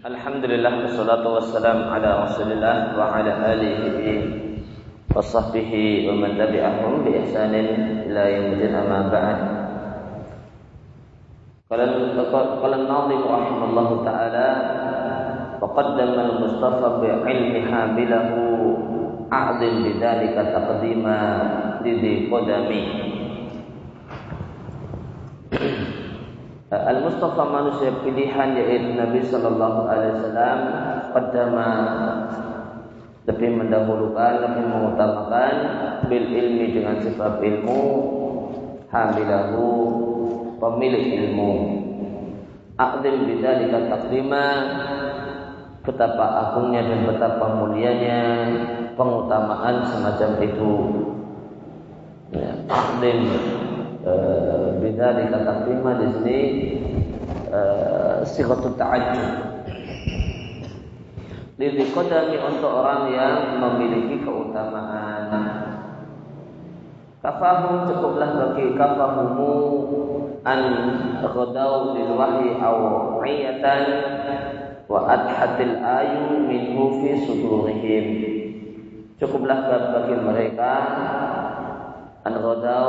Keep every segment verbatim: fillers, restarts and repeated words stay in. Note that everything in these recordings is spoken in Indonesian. Alhamdulillah wassalatu wassalamu ala Rasulillah wa ala alihi wa sahbihi wa man tabi'ahum bi ihsanin ila yaumil amma ba'd. Qala an-nadhim rahimahullahu ta'ala wa qaddama Al Mustafa bi 'ilmiha bilahu a'dil bidzalika taqdima lidhi qadami. Al Mustafa manusia pilihan yaitu Nabi Sallallahu Alaihi Wasallam qaddama lebih mendahulukan, lebih mengutamakan bil ilmi dengan sebab ilmu, hamilahu pemilik ilmu. A'dil bidzalika taqdima, betapa agungnya dan betapa mulianya pengutamaan semacam itu. Ya, a'dil Uh, beda dikata prima di sini uh, sighatul ta'ajjub lidiqadami untuk orang yang memiliki keutamaan. Kafahum cukuplah bagi kafahumu an ghadau lil wahyi aw ayatan wa adhatil ayu minhu fi sudurihim. Cukuplah bagi mereka an ghadau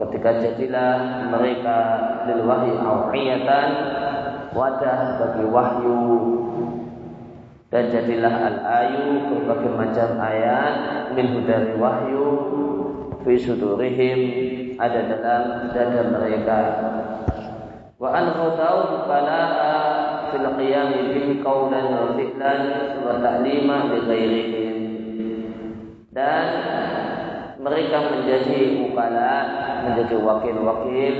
ketika jadilah mereka lil wahyi awqiyatan, wadah bagi wahyu, dan jadilah al-ayu berbagai macam ayat minhu dari wahyu fi sudurihim ada dalam dada mereka. Wa anghadau bala'a fil qiyami bihi qawlan wa fi'lan wa ta'lima li ghairihim, dan mereka menjadi ukala, menjadi wakil-wakil,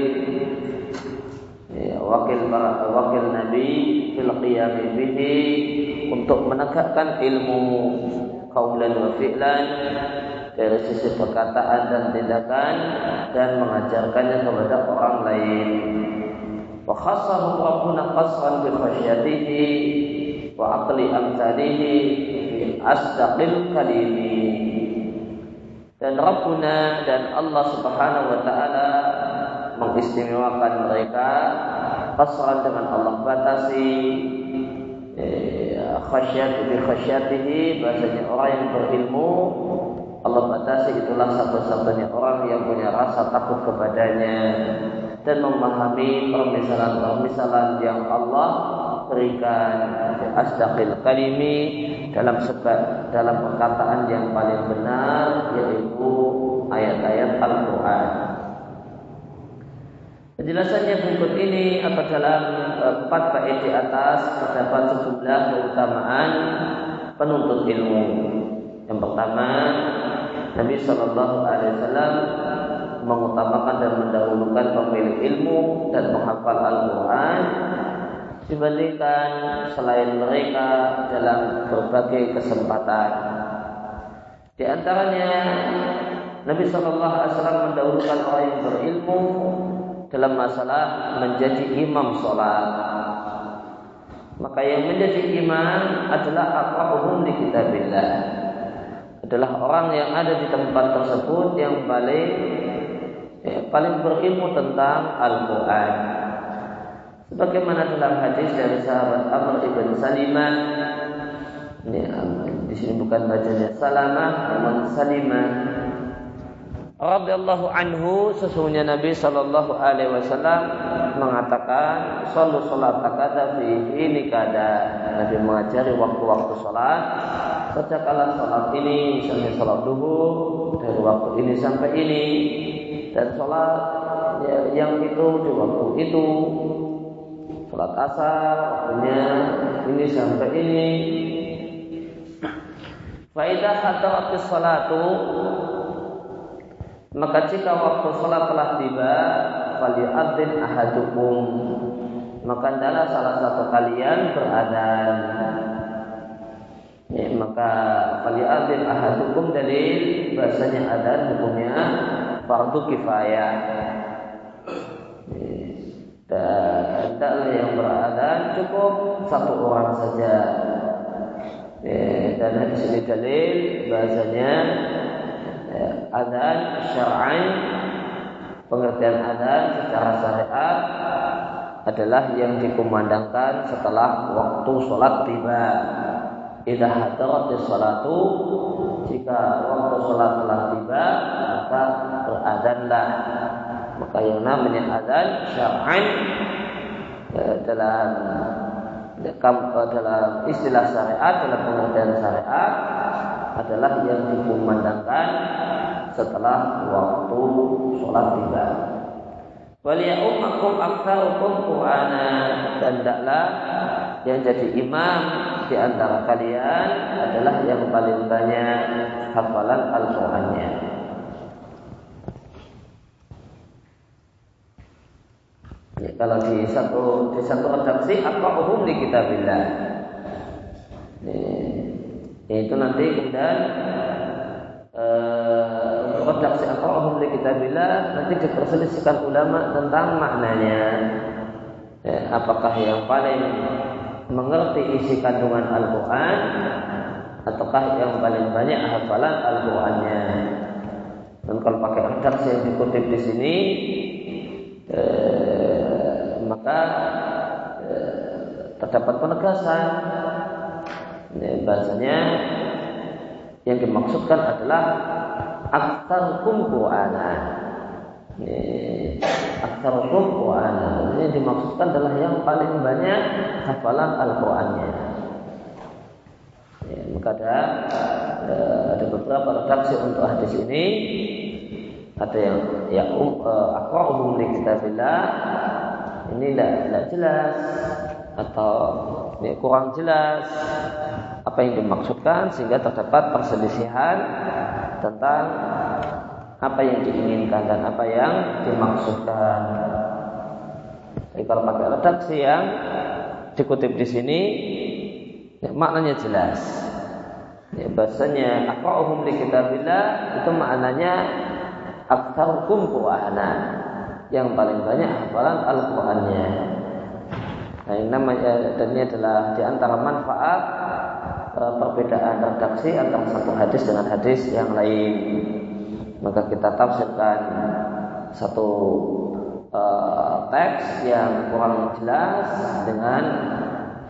ya, wakil para wakil Nabi fil qiyami bihi untuk menegakkan ilmu qaulan wa fi'lan dari sisi perkataan dan tindakan, dan mengajarkannya kepada orang lain. Wa khassahu rabbuna qasran bi khasyatihi wa aqli amsalihi fi asdaqil kalimi. Dan Rabbuna dan Allah Subhanahu wa Ta'ala mengistimewakan mereka qasran dengan Allah batasi, eh, khasyat bi khasyatihi, bahasanya orang yang berilmu Allah batasi itulah satu-satunya orang yang punya rasa takut kepadanya dan memahami permisalan-permisalan yang Allah berikan asdaqil kalimi, dalam sebab dalam perkataan yang paling benar yaitu ayat-ayat Al-Qur'an. Penjelasannya berikut ini atau dalam empat bait di atas terdapat sejumlah keutamaan penuntut ilmu. Yang pertama, Nabi Sallallahu Alaihi Wasallam mengutamakan dan mendahulukan pemilik ilmu dan penghafal Al-Qur'an dibandingkan selain mereka dalam berbagai kesempatan. Di antaranya Nabi Sallallahu Alaihi Wasallam mendahulukan orang yang berilmu dalam masalah menjadi imam sholat. Maka yang menjadi imam adalah aqrabuhum li kitabillah, adalah orang yang ada di tempat tersebut yang paling eh, paling berilmu tentang Al-Quran. Sebagaimana dalam hadis dari sahabat Amr ibn Salimah, ini di sini bukan bacanya Salamah, namun Salimah, radhiyallahu anhu, sesungguhnya Nabi Sallallahu Alaihi Wasallam mengatakan, "Shalu sholata kada fi ini kada." Nabi mengajari waktu-waktu sholat, kerjakanlah sholat ini, misalnya sholat duhur dari waktu ini sampai ini, dan sholat yang itu di waktu itu. Sholat asar waktunya ini sampai ini. Fa idza hadarat as-salatu, maka jika waktu sholat telah tiba, falyu'adzin ahadukum, maka adalah salah satu kalian beradzan. Ya, maka falyu'adzin ahadukum dalil bahasanya adzan hukumnya fardhu kifayah. Dan tidaklah yang beradzan cukup satu orang saja. Eh, dan di sini dalil bahasanya eh, adzan syar'i, pengertian adzan secara syariat adalah yang dikumandangkan setelah waktu sholat tiba. Idza hadaratis sholatu, jika waktu sholat telah tiba, maka berazanlah. Maka yang namanya azan syar'an dalam dalam istilah syariat, dalam pengertian syariat adalah yang dikumandangkan setelah waktu sholat tiba. Waliya'ummakum aktsarukum Qur'ana, dan hendaklah yang jadi imam di antara kalian adalah yang paling banyak hafalan Al-Qur'annya. Ya, kalau di satu di satu redaksi aqra'uhum li kitabillah. Ya, itu nanti kemudian eh redaksi aqra'uhum li kitabillah nanti diperselisihkan ulama tentang maknanya. Ya, apakah yang paling mengerti isi kandungan Al-Quran ataukah yang paling banyak hafalan Al-Qurannya? Dan kalau pakai redaksi yang dikutip di sini, eh, maka eh, terdapat penegasan. Ini bahasanya yang dimaksudkan adalah aktsarukum Qur'ana. Aktsarukum Qur'ana, ini dimaksudkan adalah yang paling banyak hafalan Al-Qur'annya. Ya, maka ada ada beberapa redaksi untuk hadis ini. Ada yang ya um, uh, aqra'uhum li kitabillah, ini tidak jelas atau ini kurang jelas apa yang dimaksudkan sehingga terdapat perselisihan tentang apa yang diinginkan dan apa yang dimaksudkan. Jadi kalau pakai redaksi yang dikutip di sini, ya, maknanya jelas. Ya, bahasanya aqra'uhum li kitabillah itu maknanya aktsarukum Qur'ana, yang paling banyak hafalan Al-Qur'annya. Nah, ini namanya, dan ini adalah di antara manfaat uh, perbedaan redaksi antara satu hadis dengan hadis yang lain. Maka kita tafsirkan satu uh, teks yang kurang jelas dengan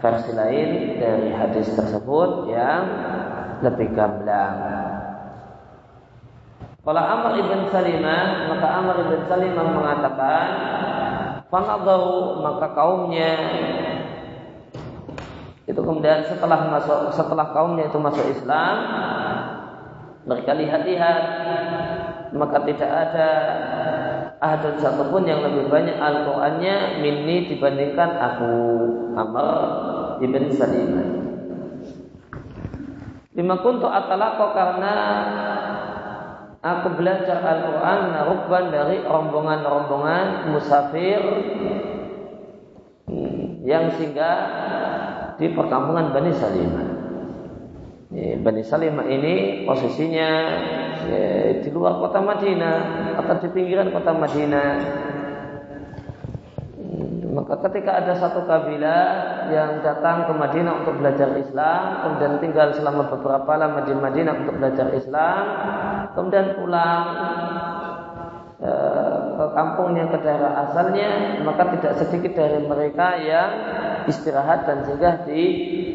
versi lain dari hadis tersebut yang lebih gamblang. Kalau Amr ibn Salimah, maka Amr ibn Salimah mengatakan, "Fanadzaru, maka kaumnya itu kemudian setelah masuk setelah kaumnya itu masuk Islam, mereka lihat-lihat, maka tidak ada ahadun satupun yang lebih banyak Al-Qur'annya minni dibandingkan aku, Amr ibn Salimah. Lima kuntu atalaqo, karena aku belajar Al-Qur'an rubban dari rombongan-rombongan musafir yang singgah di perkampungan Bani Salimah." Bani Salimah ini posisinya ya, di luar kota Madinah atau di pinggiran kota Madinah. Maka ketika ada satu kabilah yang datang ke Madinah untuk belajar Islam, kemudian tinggal selama beberapa lama di Madinah untuk belajar Islam, kemudian pulang e, ke kampungnya, ke daerah asalnya, maka tidak sedikit dari mereka yang istirahat dan singgah di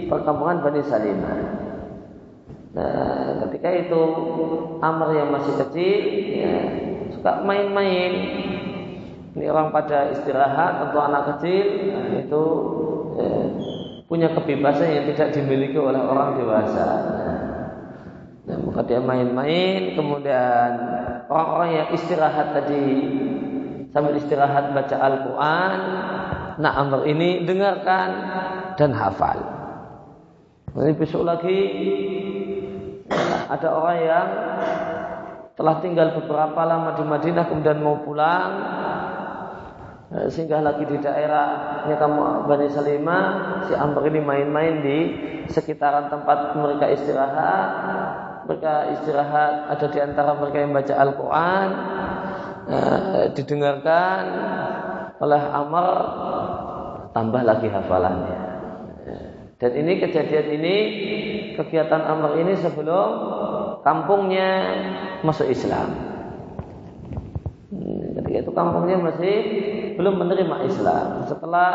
perkampungan Bani Salimah. Nah, ketika itu Amr yang masih kecil ya, suka main-main. Ini orang pada istirahat atau anak kecil itu eh, punya kebebasan yang tidak dimiliki oleh orang dewasa. Nah, maka dia main-main, kemudian orang-orang yang istirahat tadi sambil istirahat baca Al-Quran, nah Amr ini dengarkan dan hafal. Nanti besok lagi ada orang yang telah tinggal beberapa lama di Madinah kemudian mau pulang, singgah lagi di daerahnya kamu Bani Salimah. Si Amr ini main-main di sekitaran tempat mereka istirahat. Mereka istirahat, ada di antara mereka yang baca Al-Quran, didengarkan oleh Amr, tambah lagi hafalannya. Dan ini kejadian ini, kegiatan Amr ini sebelum kampungnya masuk Islam. Ketika itu kampungnya masih belum belum menerima Islam. Setelah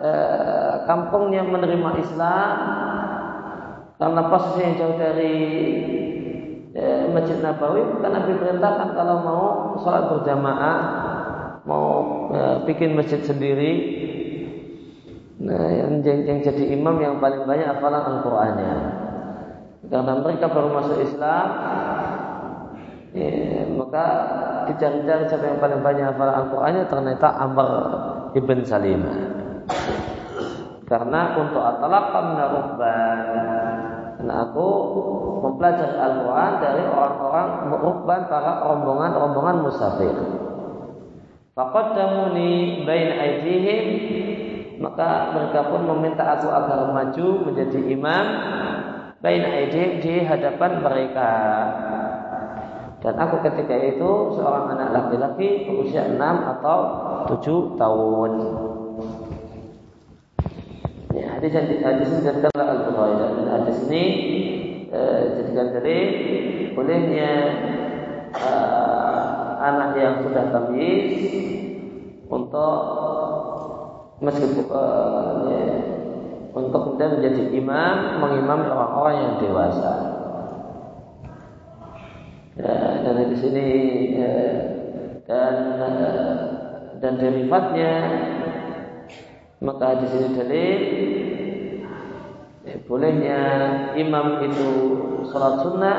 eh, kampungnya menerima Islam, karena posisinya yang jauh dari eh, Masjid Nabawi, maka Nabi perintahkan kalau mau sholat berjamaah, mau eh, bikin masjid sendiri. Nah, yang, yang jadi imam yang paling banyak hafalan Al-Qur'annya. Karena mereka baru masuk Islam, ya, maka dicari-cari siapa yang paling banyak hafalan Al-Qur'annya, ternyata Amr ibn Salimah. Karena untuk at-talaqa min ar-ruhban, karena aku mempelajari Al-Qur'an dari orang-orang ruhban, para rombongan-rombongan musafir. Faqaddamuni bain aydihim, maka mereka pun meminta aku agar maju menjadi imam baina aidihim, di hadapan mereka. Dan aku ketika itu seorang anak laki-laki berusia enam atau tujuh tahun. Ya, hadis hadis ini dikatakan Al-Bukhari, dan hadis ini jadikan dari bolehnya eh, anak yang sudah tamyiz untuk meskipun uh, ya, untuk kemudian menjadi imam, mengimami orang-orang yang dewasa. Ya, dan di sini ya, dan uh, dan derivatnya, maka di sini dalil ya, bolehnya imam itu sholat sunnah,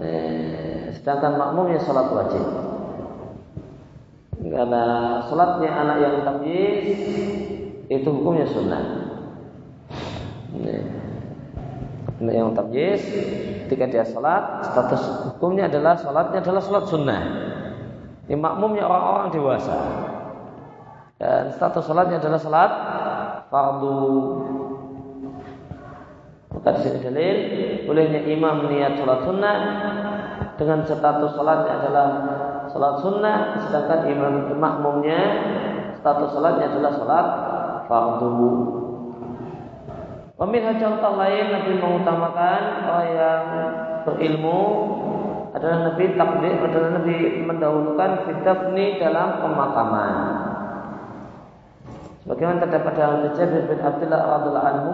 eh, sedangkan makmumnya sholat wajib. Karena sholatnya anak yang tamyiz itu hukumnya sunnah. Anak yang tamyiz ketika dia sholat, status hukumnya adalah sholatnya adalah sholat sunnah. Ini makmumnya orang-orang dewasa, dan status sholatnya adalah sholat fardu. Maka di sini dalil bolehnya imam niat sholat sunnah dengan status sholatnya adalah sholat sunnah, sedangkan imam makmumnya status sholatnya adalah sholat fardu. Pemirsa, contoh lain Nabi mengutamakan orang yang berilmu adalah Nabi takdir, adalah Nabi mendahulukan fitafni dalam pemakaman. Sebagaimana terdapat dalam Jabir bin Abdillah radhiyallahu anhu,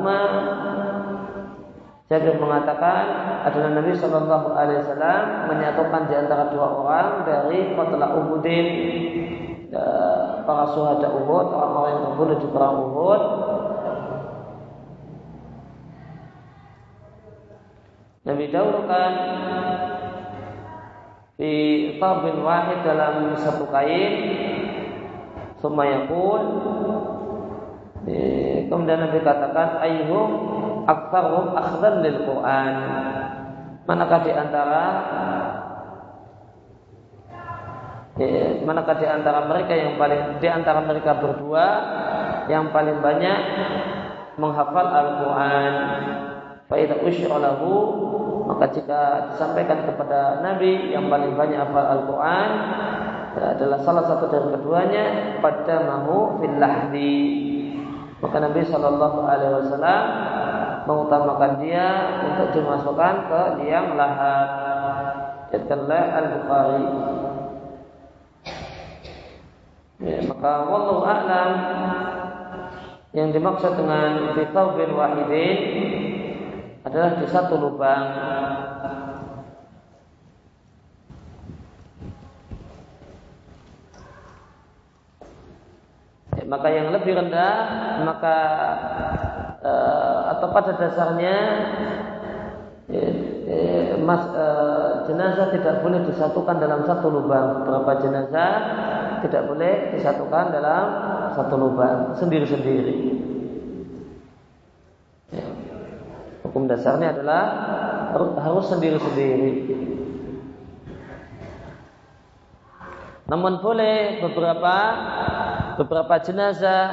Jabir mengatakan adalah Nabi Sallallahu Alaihi Wasallam menyatukan di antara dua orang dari Qatadah Ummudin, para Syuhada Uhud, orang-orang yang terbunuh di perang Uhud. Nabi dahulukan di tabin wahid dalam satu kain, summa yaqul, kemudian Nabi katakan ayyuhum aktsarum akhdan lil Qur'an, manakah di antara eh, manakah di antara mereka yang paling di antara mereka berdua yang paling banyak menghafal Al-Qur'an, fa idza usyira lahu, maka jika disampaikan kepada Nabi yang paling banyak hafal Al-Qur'an adalah salah satu dari keduanya, pada mahu fil lahdi, maka Nabi Sallallahu Alaihi Wasallam mengutamakan dia untuk dimasukkan ke liang lahat. Dikatakan Al-Bukhari. Ya, maka wallahu a'lam yang dimaksud dengan fitawbin wahidin adalah di satu lubang. Ya, maka yang lebih rendah, maka Uh, atau pada dasarnya ya, ya, mas, uh, jenazah tidak boleh disatukan dalam satu lubang. Beberapa jenazah tidak boleh disatukan dalam satu lubang sendiri-sendiri. Ya. Hukum dasarnya adalah harus sendiri-sendiri. Namun boleh beberapa beberapa jenazah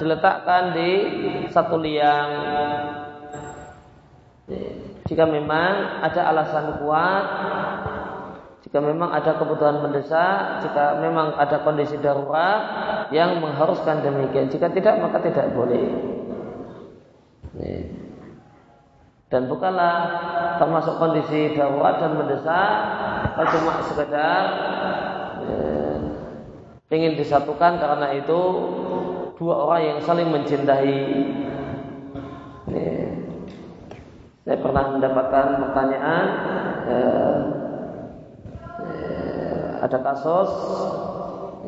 diletakkan di satu liang jika memang ada alasan kuat, jika memang ada kebutuhan mendesak, jika memang ada kondisi darurat yang mengharuskan demikian. Jika tidak, maka tidak boleh. Dan bukanlah termasuk kondisi darurat dan mendesak cuma sekedar ingin disatukan, karena itu dua orang yang saling mencintai. Ini, saya pernah mendapatkan pertanyaan, eh, eh, ada kasus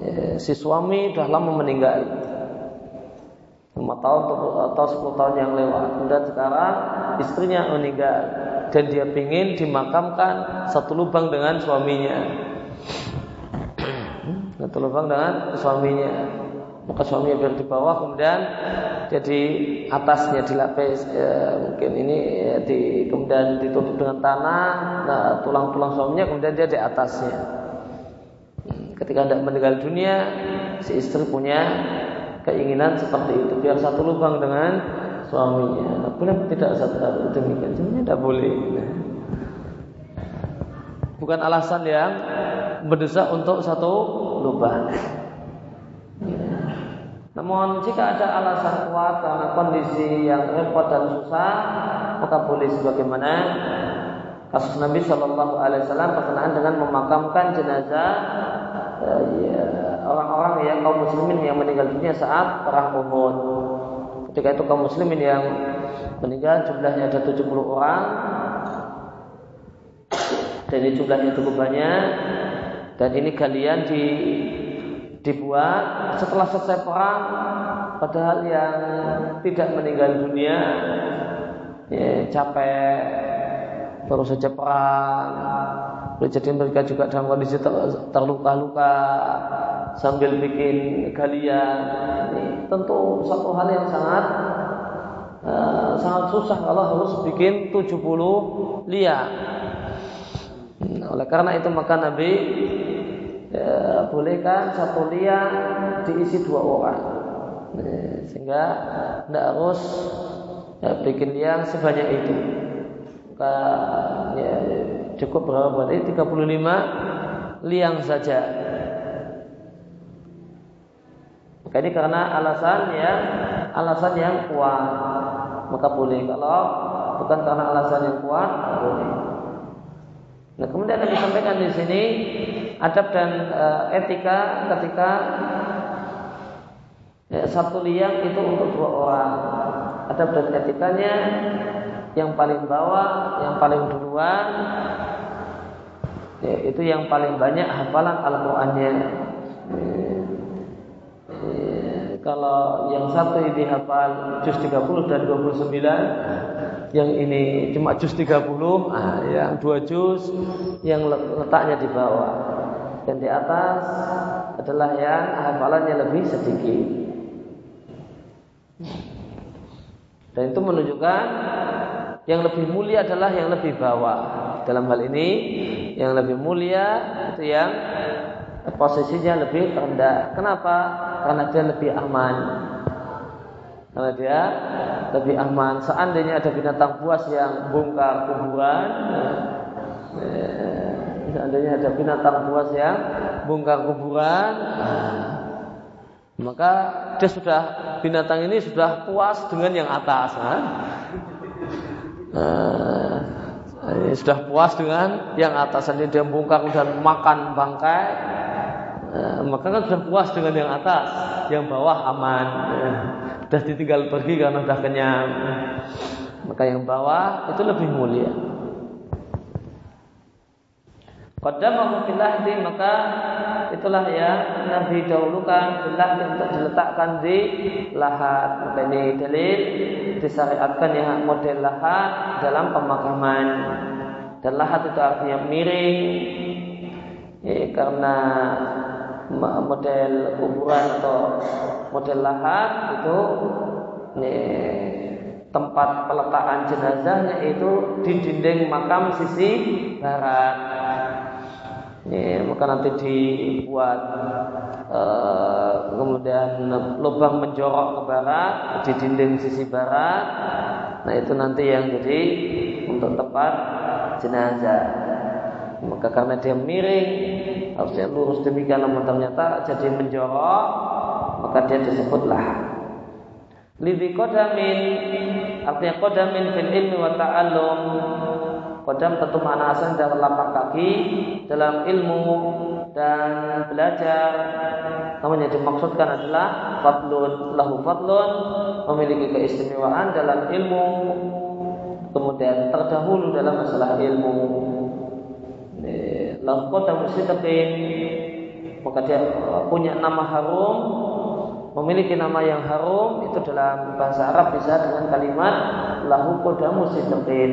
eh, si suami sudah lama meninggal, lima tahun atau sepuluh tahun yang lewat, kemudian sekarang istrinya meninggal dan dia ingin dimakamkan satu lubang dengan suaminya, satu lubang dengan suaminya. Maka suaminya biar di bawah, kemudian jadi atasnya dilapis, ya, mungkin ini ya, di, kemudian ditutup dengan tanah, nah, tulang-tulang suaminya, kemudian dia di atasnya. Ketika hendak meninggal dunia, si istri punya keinginan seperti itu, biar satu lubang dengan suaminya. Nah, boleh tidak satu lubang demikian? Sebenarnya tidak boleh. Nah, bukan alasan yang mendesak untuk satu lubang. Ya. Namun jika ada alasan kuat karena kondisi yang repot dan susah, maka boleh sebagaimana kasus Nabi Sallallahu Alaihi Wasallam berkenaan dengan memakamkan jenazah eh, ya, orang-orang yang kaum muslimin yang meninggal dunia saat perang Uhud. Ketika itu kaum muslimin yang meninggal jumlahnya ada tujuh puluh orang, dan ini jumlahnya cukup banyak, dan ini galian di dibuat setelah selesai perang, padahal yang tidak meninggal dunia ya, capek baru saja perang, jadi mereka juga dalam kondisi terluka-luka, sambil bikin galian. Ini tentu satu hal yang sangat uh, sangat susah kalau harus bikin tujuh puluh liang. Oleh karena itu maka Nabi ya, bolehkan satu liang diisi dua orang, nah, sehingga tidak harus ya, bikin liang sebanyak itu. Maka ya, cukup berapa, berarti tiga puluh lima liang saja. Maka ini karena alasan yang alasan yang kuat, maka boleh. Kalau bukan karena alasan yang kuat, boleh. Nah, kemudian Nabi sampaikan di sini adab dan e, etika ketika ya, satu liang itu untuk dua orang. Adab dan etikanya yang paling bawah, yang paling duluan, ya, itu yang paling banyak hafalan Al-Qur'annya. Hmm. Hmm. Kalau yang satu ini hafal juz tiga puluh dan dua puluh sembilan, yang ini cuma juz tiga puluh, ah, yang dua juz yang letaknya di bawah, dan di atas adalah yang hafalannya lebih sedikit. Dan itu menunjukkan yang lebih mulia adalah yang lebih bawah. Dalam hal ini yang lebih mulia itu yang posisinya lebih rendah. Kenapa? Karena dia lebih aman. Karena dia lebih aman. Seandainya ada binatang buas yang bongkar kuburan, eh, seandainya ada binatang buas yang bongkar kuburan, eh, maka dia sudah, binatang ini sudah puas dengan yang atas, eh? Eh, sudah puas dengan yang atas. Seandainya dia bongkar dan makan bangkai, eh, maka kan sudah puas dengan yang atas, yang bawah aman. Eh. Sudah ditinggal pergi karena sudah kenyang. Maka yang bawah itu lebih mulia. Qaddamahu fil lahdi, maka itulah yang Nabi dahulukan fil lahdi, untuk diletakkan di lahat. Maka ini dalil disyariatkan yang model lahat dalam pemakaman. Dan lahat itu artinya miring, ya, karena model kuburan atau model lahat itu ini, tempat peletakan jenazahnya itu di dinding makam sisi barat. Ini, maka nanti dibuat eh, kemudian lubang menjorok ke barat di dinding sisi barat. Nah, itu nanti yang jadi untuk tempat jenazah. Maka karena dia miring, harusnya lurus demikian, namun ternyata jadi menjorok, maka dia disebutlah lidhi kodamin, artinya kodamin fil ilmi wa ta'allum. Kodam tentu makna asal dalam lapak kaki dalam ilmu dan belajar. Namun yang dimaksudkan adalah fadlun, lahu fadlun, memiliki keistimewaan dalam ilmu, kemudian terdahulu dalam masalah ilmu. Lahu qadamu sidqin, maka dia punya nama harum, memiliki nama yang harum, itu dalam bahasa Arab bisa dengan kalimat lahu qadamu sidqin.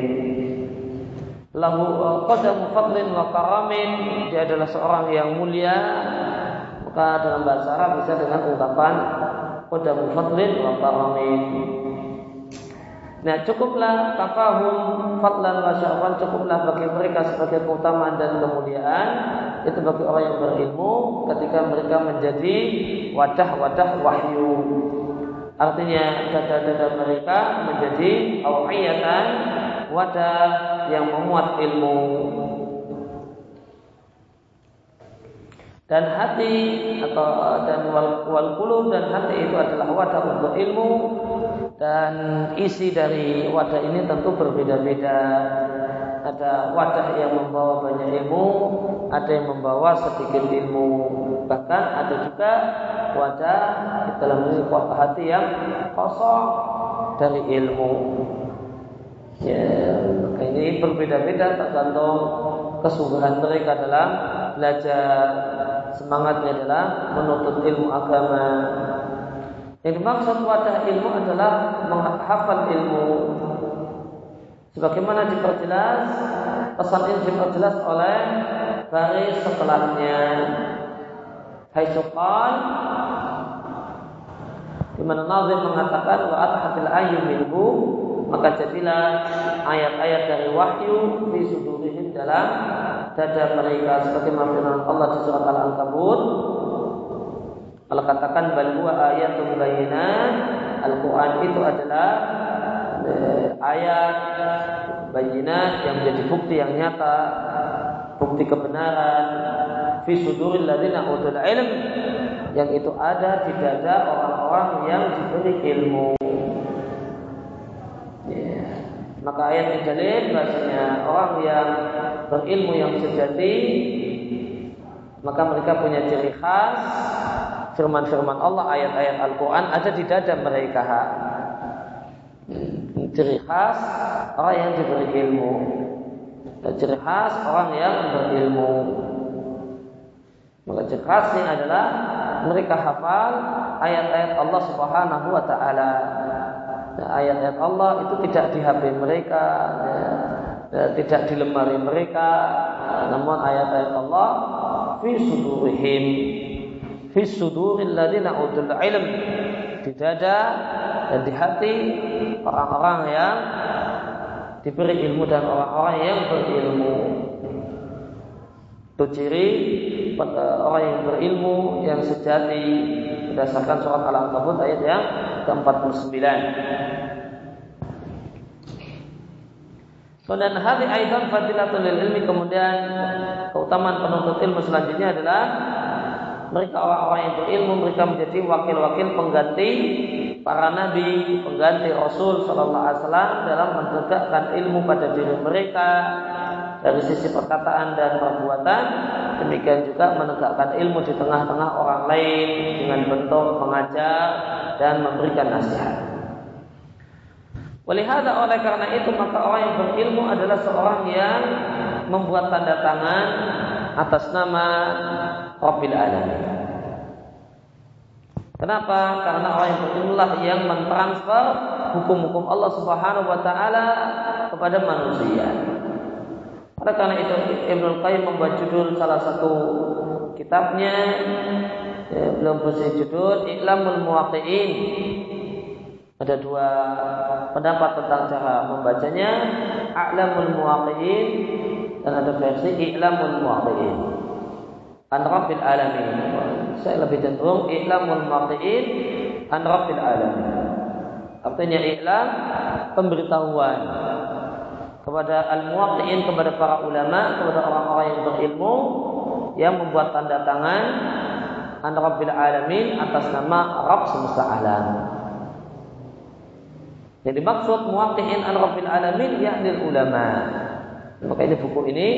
Lahu qadamu fadlin wa karamin, dia adalah seorang yang mulia, maka dalam bahasa Arab bisa dengan ungkapan qadamu fadlin wa karamin. Nah, cukuplah kafahum fadlan wa sya'wan, cukuplah bagi mereka sebagai keutamaan dan kemuliaan itu bagi orang yang berilmu ketika mereka menjadi wadah-wadah wahyu, artinya dada-dada mereka menjadi awiyatan, wadah yang memuat ilmu, dan hati atau dan wal, wal qulub, dan hati itu adalah wadah untuk ilmu, dan isi dari wadah ini tentu berbeda-beda. Ada wadah yang membawa banyak ilmu, ada yang membawa sedikit ilmu, bahkan ada juga wadah dalam hati yang kosong dari ilmu. Ya, yeah, ini berbeda-beda tergantung kesungguhan mereka dalam belajar, semangatnya dalam menuntut ilmu agama. Yang dimaksud wadah ilmu adalah menghafal ilmu, sebagaimana diperjelas pesan ini diperjelas oleh baris setelahnya. Hai Syuqal, di mana Nazim mengatakan wa adhatil ayyum minhu, maka jadilah ayat-ayat dari wahyu fi sudurihim dalam dada mereka, sebagaimana firman Allah di surat Al-Ankabut, Allah katakan bal huwa ayatun bayyinah, Al-Qur'an itu adalah ayat bayyinah yang menjadi bukti yang nyata, bukti kebenaran, fi suduril ladzina utul ilm, yang itu ada di dada orang-orang yang diberi ilmu. Maka ayat ini dalil bahasanya orang yang berilmu yang sejati, maka mereka punya ciri khas firman-firman Allah, ayat-ayat Al-Quran ada di dada mereka. Ciri khas orang yang diberi ilmu, dan ciri khas orang yang berilmu. Maka ciri khasnya adalah mereka hafal ayat-ayat Allah Subhanahu wa Ta'ala. Nah, ayat-ayat Allah itu tidak di H P mereka, ya, tidak di lemari mereka, nah, namun ayat-ayat Allah fi sudurihim, fi suduril ladzina utul ilm, di dada dan di hati orang-orang yang diberi ilmu dan orang-orang yang berilmu. Itu ciri orang yang berilmu yang sejati berdasarkan surat Al-Ankabut ayat yang ke empat puluh sembilan. So, dan hadhi aidan fadilatul ilmi, kemudian keutamaan penuntut ilmu selanjutnya adalah mereka orang-orang yang berilmu, mereka menjadi wakil-wakil pengganti para nabi, pengganti Rasul Sallallahu Alaihi Wasallam dalam menegakkan ilmu pada diri mereka dari sisi perkataan dan perbuatan, demikian juga menegakkan ilmu di tengah-tengah orang lain dengan bentuk mengajar dan memberikan nasihat. Walihada, oleh karena itu maka orang yang berilmu adalah seorang yang membuat tanda tangan atas nama Rabbil alamin. Kenapa? Karena orang yang berilmu lah yang mentransfer hukum-hukum Allah Subhanahu wa Ta'ala kepada manusia. Oleh karena itu Ibnul Qayyim membuat judul salah satu kitabnya, ya, belum bersih judul I'lamul Muwaqqi'in. Ada dua pendapat tentang cara membacanya, I'lamul Muwaqqi'in dan ada versi I'lamul Muwaqqi'in an Rabbil alamin. Saya lebih cenderung I'lamul Muwaqqi'in an Rabbil alamin. Artinya i'lam pemberitahuan kepada al-muwaqqi'in, kepada para ulama, kepada orang-orang yang berilmu yang membuat tanda tangan an Rabbil alamin atas nama Rabb semesta alam. Jadi maksud muwaqqi'in an Rabbil alamin yakni ulama. Maka ini buku ini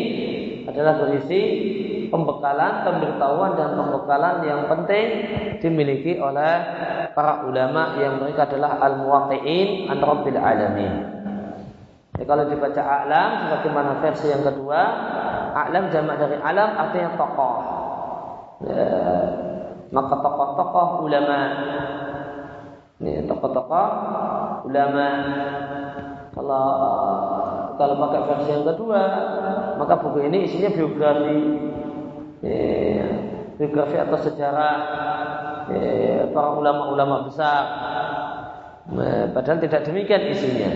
adalah berisi memiliki pembekalan, pemberitahuan dan pembekalan yang penting dimiliki oleh para ulama yang mereka adalah al-muwaqqi'in an Rabbil alamin. Jadi kalau dibaca a'lam sebagaimana versi yang kedua, a'lam jamak dari alam artinya tokoh. Ya, maka tokoh-tokoh ulama. Ini tokoh-tokoh ulama. Kalau kalau pakai versi yang kedua, maka buku ini isinya biografi, ya, biografi atau sejarah ya, para ulama-ulama besar. Nah, padahal tidak demikian isinya.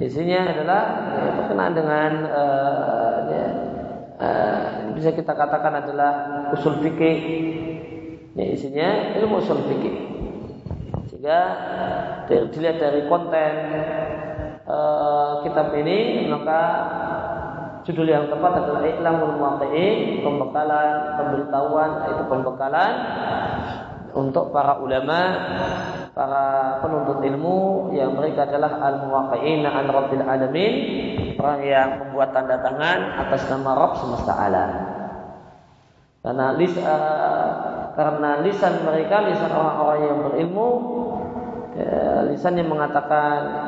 Isinya adalah ya, berkenaan dengan uh, ya, uh, bisa kita katakan adalah usul fikih. Ini isinya ilmu usul fikih. Sehingga dilihat dari konten Uh, kitab ini, maka judul yang tepat adalah I'lamul Muwaqqi'in, pembekalan, pemberitahuan, itu pembekalan untuk para ulama, para penuntut ilmu yang mereka adalah al-muwaqqi'in an Rabbil alamin, orang yang membuat tanda tangan atas nama Rabb semesta alam. Karena lis, uh, karena lisan mereka, lisan orang-orang yang berilmu, ya, lisan yang mengatakan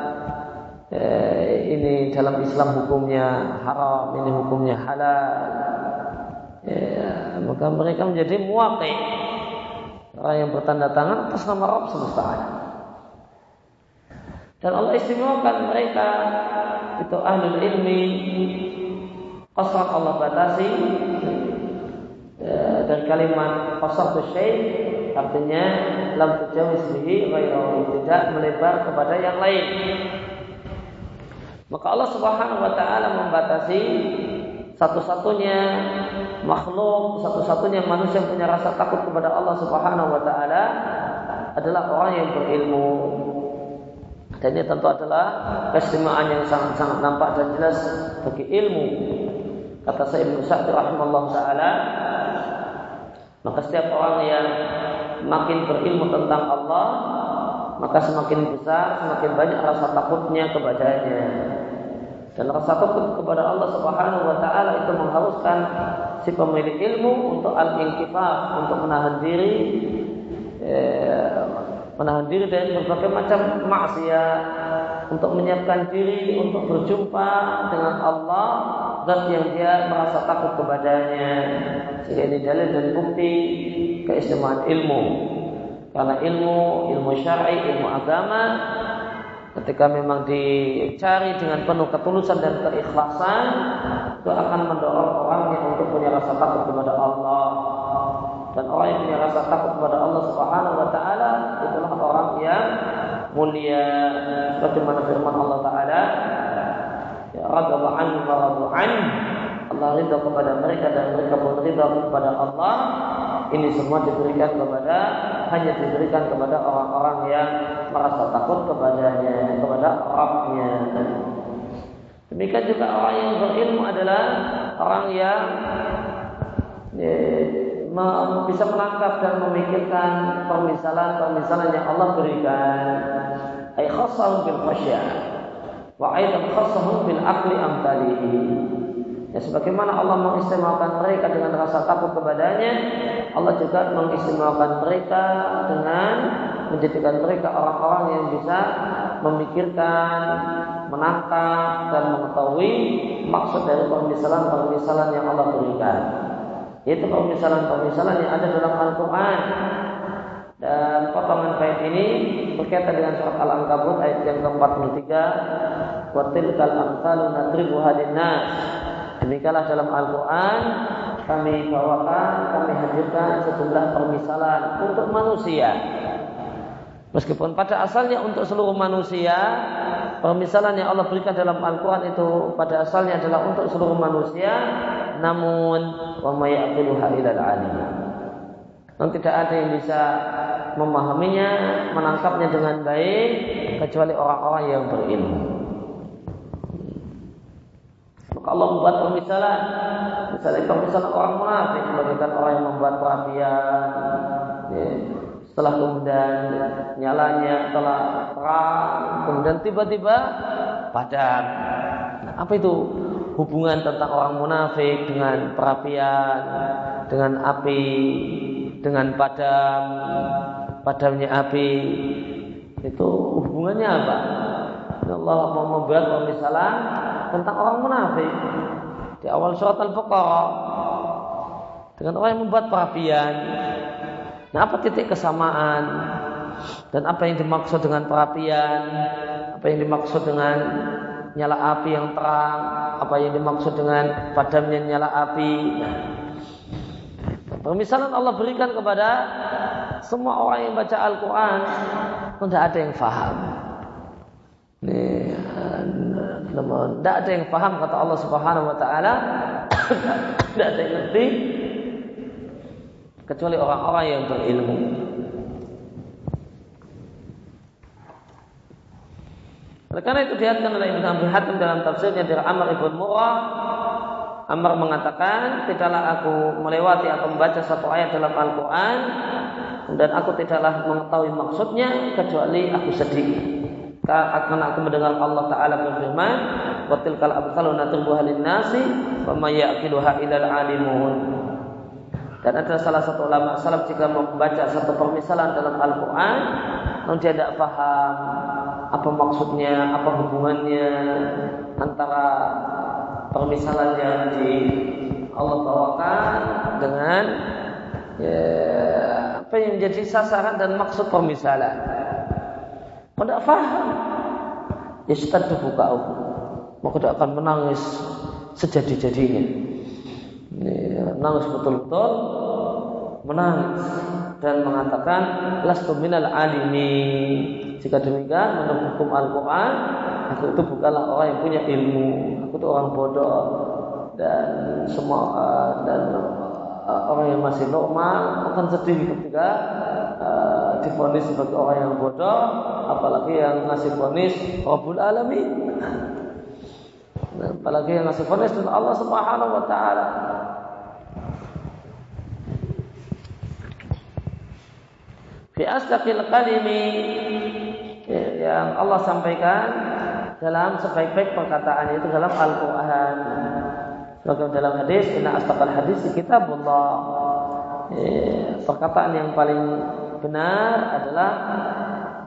Eh, ini dalam Islam hukumnya haram, ini hukumnya halal. Eh, maka mereka menjadi muwaqi', orang yang bertanda tangan atas nama Rabb semesta alam. Dan Allah istimewakan mereka itu ahlul ilmi. Qasar Allah batasi eh, dari kalimat qasar tu syai', artinya lam tujawiz bihi ghairahu, tidak melebar kepada yang lain. Maka Allah Subhanahu wa ta'ala membatasi satu-satunya makhluk, satu-satunya manusia yang punya rasa takut kepada Allah Subhanahu wa ta'ala adalah orang yang berilmu. Dan ini tentu adalah keistimewaan yang sangat-sangat nampak dan jelas bagi ilmu. Kata saya Ibnu Sa'di rahimallahu ta'ala, maka setiap orang yang makin berilmu tentang Allah, maka semakin besar, semakin banyak rasa takutnya kepadanya. Dan rasa takut kepada Allah Subhanahu wa ta'ala itu mengharuskan si pemilik ilmu untuk al-inkifaf, untuk menahan diri eh, menahan diri dari berbagai macam maksiat, untuk menyiapkan diri untuk berjumpa dengan Allah zat yang dia merasa takut kepadanya. Sehingga ini dalil dan bukti keistimewaan ilmu. Karena ilmu, ilmu syar'i, ilmu agama, ketika memang dicari dengan penuh ketulusan dan keikhlasan, itu akan mendorong orangnya untuk punya rasa takut kepada Allah. Dan orang yang punya rasa takut kepada Allah Subhanahu wa ta'ala, itulah orang yang mulia. Sebagaimana firman Allah ta'ala, ya radallahu anhu wa radu anhu, Allah ridha kepada mereka dan mereka pun ridha kepada Allah. Ini semua diberikan kepada, hanya diberikan kepada orang-orang yang merasa takut kepadanya, kepada Rabbnya. Demikian juga orang yang berilmu adalah orang yang ya, me- bisa menangkap dan memikirkan permisalan-permisalan yang Allah berikan. Ay khassahum bil khasyah wa aidan khassahum bil aqli amtalihi. Ya, sebagaimana Allah mengistimewakan mereka dengan rasa takut kepadanya, Allah juga mengistimewakan mereka dengan menjadikan mereka orang-orang yang bisa memikirkan, menangkap dan mengetahui maksud dari permisalan-permisalan yang Allah berikan. Itu permisalan-permisalan yang ada dalam Al-Quran. Dan potongan bait ini berkaitan dengan surat Al-Ankabut ayat yang ke empat puluh tiga, wa tilkal amsalu nadribuha linnas. Demikianlah dalam Al-Quran kami bawakan, kami hadirkan sejumlah permisalan untuk manusia. Meskipun pada asalnya untuk seluruh manusia, permisalan yang Allah berikan dalam Al-Quran itu pada asalnya adalah untuk seluruh manusia, namun wa may yaqiluha illal alim. Dan tidak ada yang bisa memahaminya, menangkapnya dengan baik kecuali orang-orang yang berilmu. Allah membuat permisalan, misalnya permisalan orang munafik, bagikan orang yang membuat perapian, ya, setelah kemudian nyalanya telah terang, kemudian tiba-tiba padam. Nah, apa itu? hubungan tentang orang munafik dengan perapian, dengan api, dengan padam, padamnya api, itu hubungannya apa? Allah mau membuat pemisahan tentang orang munafik di awal surat Al-Baqarah dengan orang yang membuat perapian. Nah, apa titik kesamaan dan apa yang dimaksud dengan perapian, apa yang dimaksud dengan nyala api yang terang, apa yang dimaksud dengan padamnya nyala api? Permisalan Allah berikan kepada semua orang yang baca Al-Quran, tidak ada yang faham. Nih, tidak ada yang faham kata Allah Subhanahu Wa Taala, tidak ada yang ngerti kecuali orang-orang yang berilmu. Oleh karena itu dilihatkan oleh Ibn Abu Hatim dalam tafsirnya dari Amr ibnu Murrah, Amr mengatakan, tidaklah aku melewati atau membaca satu ayat dalam Al-Quran dan aku tidaklah mengetahui maksudnya kecuali aku sedih karena aku mendengar Allah Ta'ala berfirman, wa tilkal amsalu nadribuha lin-nasi wa may ya'qiluha illal 'alimun. Dan ada salah satu ulama salaf jika membaca satu permisalan dalam Al-Quran namun dia tidak paham apa maksudnya, apa hubungannya antara permisalan yang di Allah bawakan dengan ya, apa yang menjadi sasaran dan maksud permisalan. Kau tidak faham, ya setan terbuka aku, maka tidak akan menangis sejadi-jadinya. Menangis betul-betul, menangis dan mengatakan lastu minal alimin. Jika demikian menurut hukum Al-Quran, aku itu bukanlah orang yang punya ilmu, aku itu orang bodoh. Dan semua uh, dan uh, orang yang masih normal akan sedih ketika uh, divonis sebagai orang yang bodoh, apalagi yang ngasih vonis Rabbul Alamin, apalagi yang ngasih vonis dan Allah Subhanahu Wa Taala. Fi asdaqil qalimi, yang Allah sampaikan dalam sebaik-baik perkataan itu dalam Al-Quran. Sebagaimana dalam hadis, inna asdaqal hadis kitabullah. Perkataan yang paling benar adalah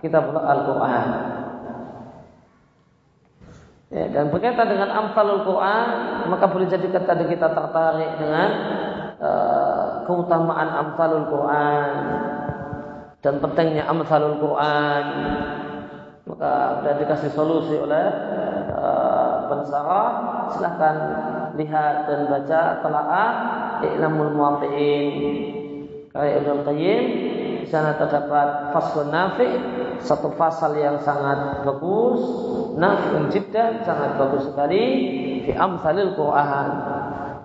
kitabullah Al-Quran. Dan berkaitan dengan amsalul Quran, maka boleh jadi tadi kita tertarik dengan uh, keutamaan amsalul Quran dan pentingnya amsalul Quran, maka sudah dikasih solusi oleh uh, pensarah. Silahkan lihat dan baca telaah I'lamul Muwaqqi'in karya Ibnul Qayyim. Di sana terdapat faslun nafi', satu fasal yang sangat bagus, nafi'un jiddan, sangat bagus sekali, fi amsalil Quran,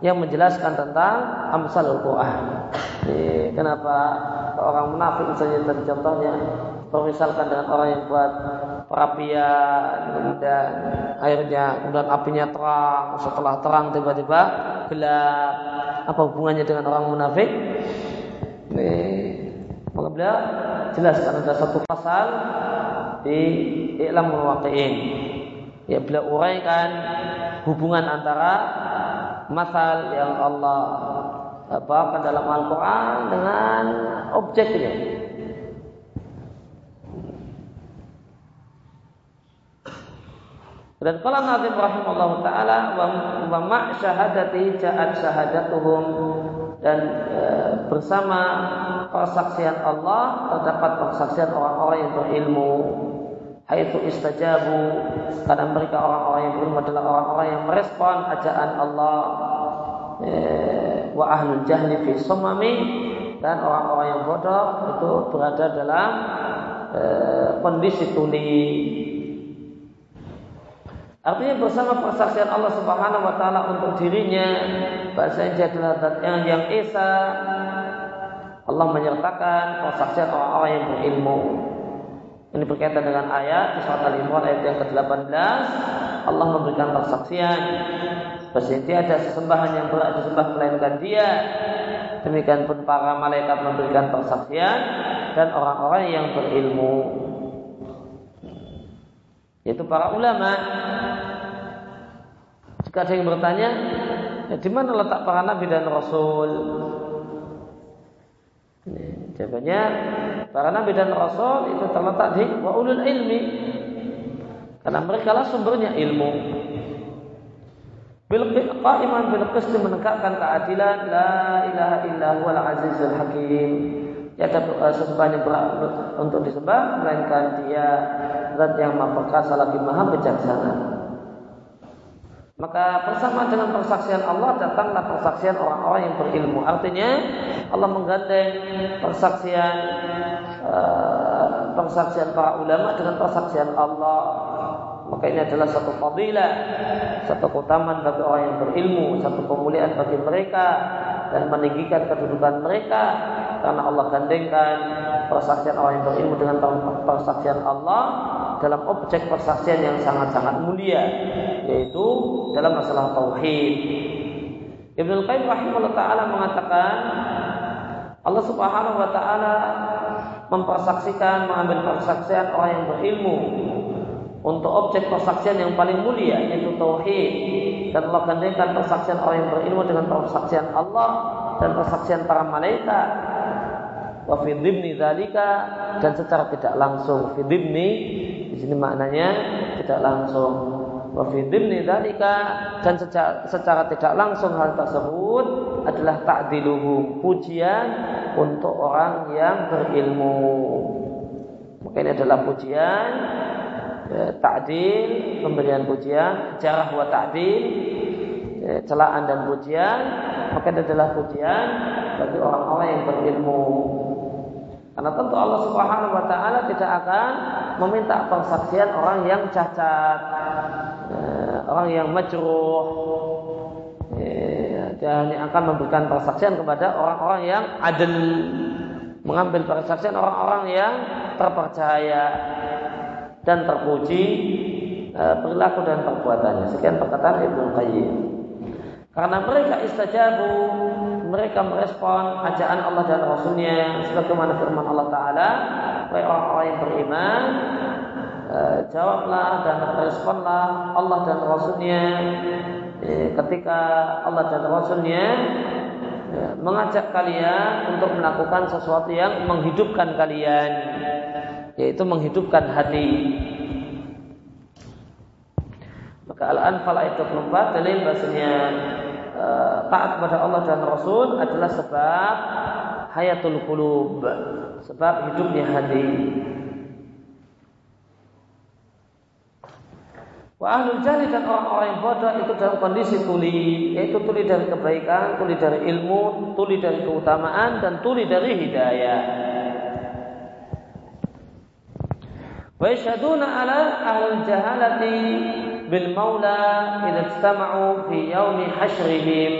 yang menjelaskan tentang amsalul Quran. Jadi, kenapa orang munafik misalnya tadi contohnya, permisalkan dengan orang yang buat perapian dan airnya kemudian apinya terang, setelah terang tiba-tiba gelap, apa hubungannya dengan orang munafik? Nih, maka beliau jelaskan ada satu pasal di I'lamul Muwaqqi'in, ya beliau uraikan hubungan antara masal yang Allah bawakan dalam Al-Quran dengan objeknya. Dan kalau Nabi rahimahullah ta'ala, wa ma' syahadati ja'at syahadatuhum, dan e, bersama persaksian Allah terdapat persaksian orang-orang yang berilmu, haitsu istajabu, karena mereka orang-orang yang berilmu adalah orang-orang yang merespon ajakan Allah. e, Wa ahlul jahli fi sumami, dan orang-orang yang bodoh itu berada dalam e, kondisi tuli. Artinya bersama persaksian Allah Subhanahu Wa Taala untuk dirinya, bahasanya jadilah yang yang esa, Allah menyertakan persaksian orang-orang yang berilmu. Ini berkaitan dengan ayat surat Al-Imran ayat yang ke-delapan belas, Allah memberikan persaksian bahwa tiada sesembahan yang berhak disembah melainkan Dia. Demikian pun para malaikat memberikan persaksian dan orang-orang yang berilmu, yaitu para ulama. Maka ada yang bertanya, ya, di mana letak para nabi dan rasul? Ini, jawabannya, para nabi dan rasul itu terletak di wa'ulul ilmi, karena mereka lah sumbernya ilmu. Qa'iman bil qisti, menegakkan keadilan. La ilaha illa huwal azizul hakim. Ya, ada sembahnya untuk disembah melainkan dia zat yang maha perkasa lagi maha bijaksana. Maka bersama dengan persaksian Allah datanglah persaksian orang-orang yang berilmu. Artinya Allah menggandeng persaksian uh, persaksian para ulama dengan persaksian Allah. Maka ini adalah satu fadilah, satu keutamaan bagi orang yang berilmu, satu kemuliaan bagi mereka dan meninggikan kedudukan mereka. Karena Allah gandengkan persaksian orang yang berilmu dengan persaksian Allah dalam objek persaksian yang sangat-sangat mulia, yaitu dalam masalah tauhid. Ibnul Qayyim rahimahullah ta'ala mengatakan Allah subhanahu wa ta'ala mempersaksikan, mengambil persaksian orang yang berilmu untuk objek persaksian yang paling mulia, yaitu tauhid. Dan Allah gandengkan persaksian orang yang berilmu dengan persaksian Allah dan persaksian para malaikat. Wa fi dhimni dzalika, dan secara tidak langsung. Fi dhimni di sini maknanya tidak langsung. Wa fi dhimni dzalika, dan secara, secara tidak langsung hal tersebut adalah ta'diluhu, pujian untuk orang yang berilmu. Maka ini adalah pujian ya, ta'dil, pemberian pujian, jarah wa ta'dil, ya, celaan dan pujian. Maka ini adalah pujian bagi orang-orang yang berilmu. Karena tentu Allah subhanahu wa ta'ala tidak akan meminta persaksian orang yang cacat, orang yang majruh. Dia hanya akan memberikan persaksian kepada orang-orang yang adil, mengambil persaksian orang-orang yang terpercaya dan terpuji perilaku dan perbuatannya. Sekian perkataan Ibnul Qayyim. Karena mereka istajabu, mereka merespon ajakan Allah dan Rasulnya sebagaimana firman Allah Ta'ala, wahai orang-orang yang beriman, e, jawablah dan responlah Allah dan Rasulnya e, ketika Allah dan Rasulnya e, mengajak kalian untuk melakukan sesuatu yang menghidupkan kalian, yaitu menghidupkan hati. Maka Al-Anfal ayat dua puluh empat dalil bahasanya e, taat kepada Allah dan Rasul adalah sebab hayatul qulub, sebab hidupnya hati. Wa ahlul jahli, dan orang-orang yang bodoh itu dalam kondisi tuli, yaitu tuli dari kebaikan, tuli dari ilmu, tuli dari keutamaan, dan tuli dari hidayah. Wa yashaduna ala ahlul jahalati bil maula idza sama'u fi yaumi hasyrihim.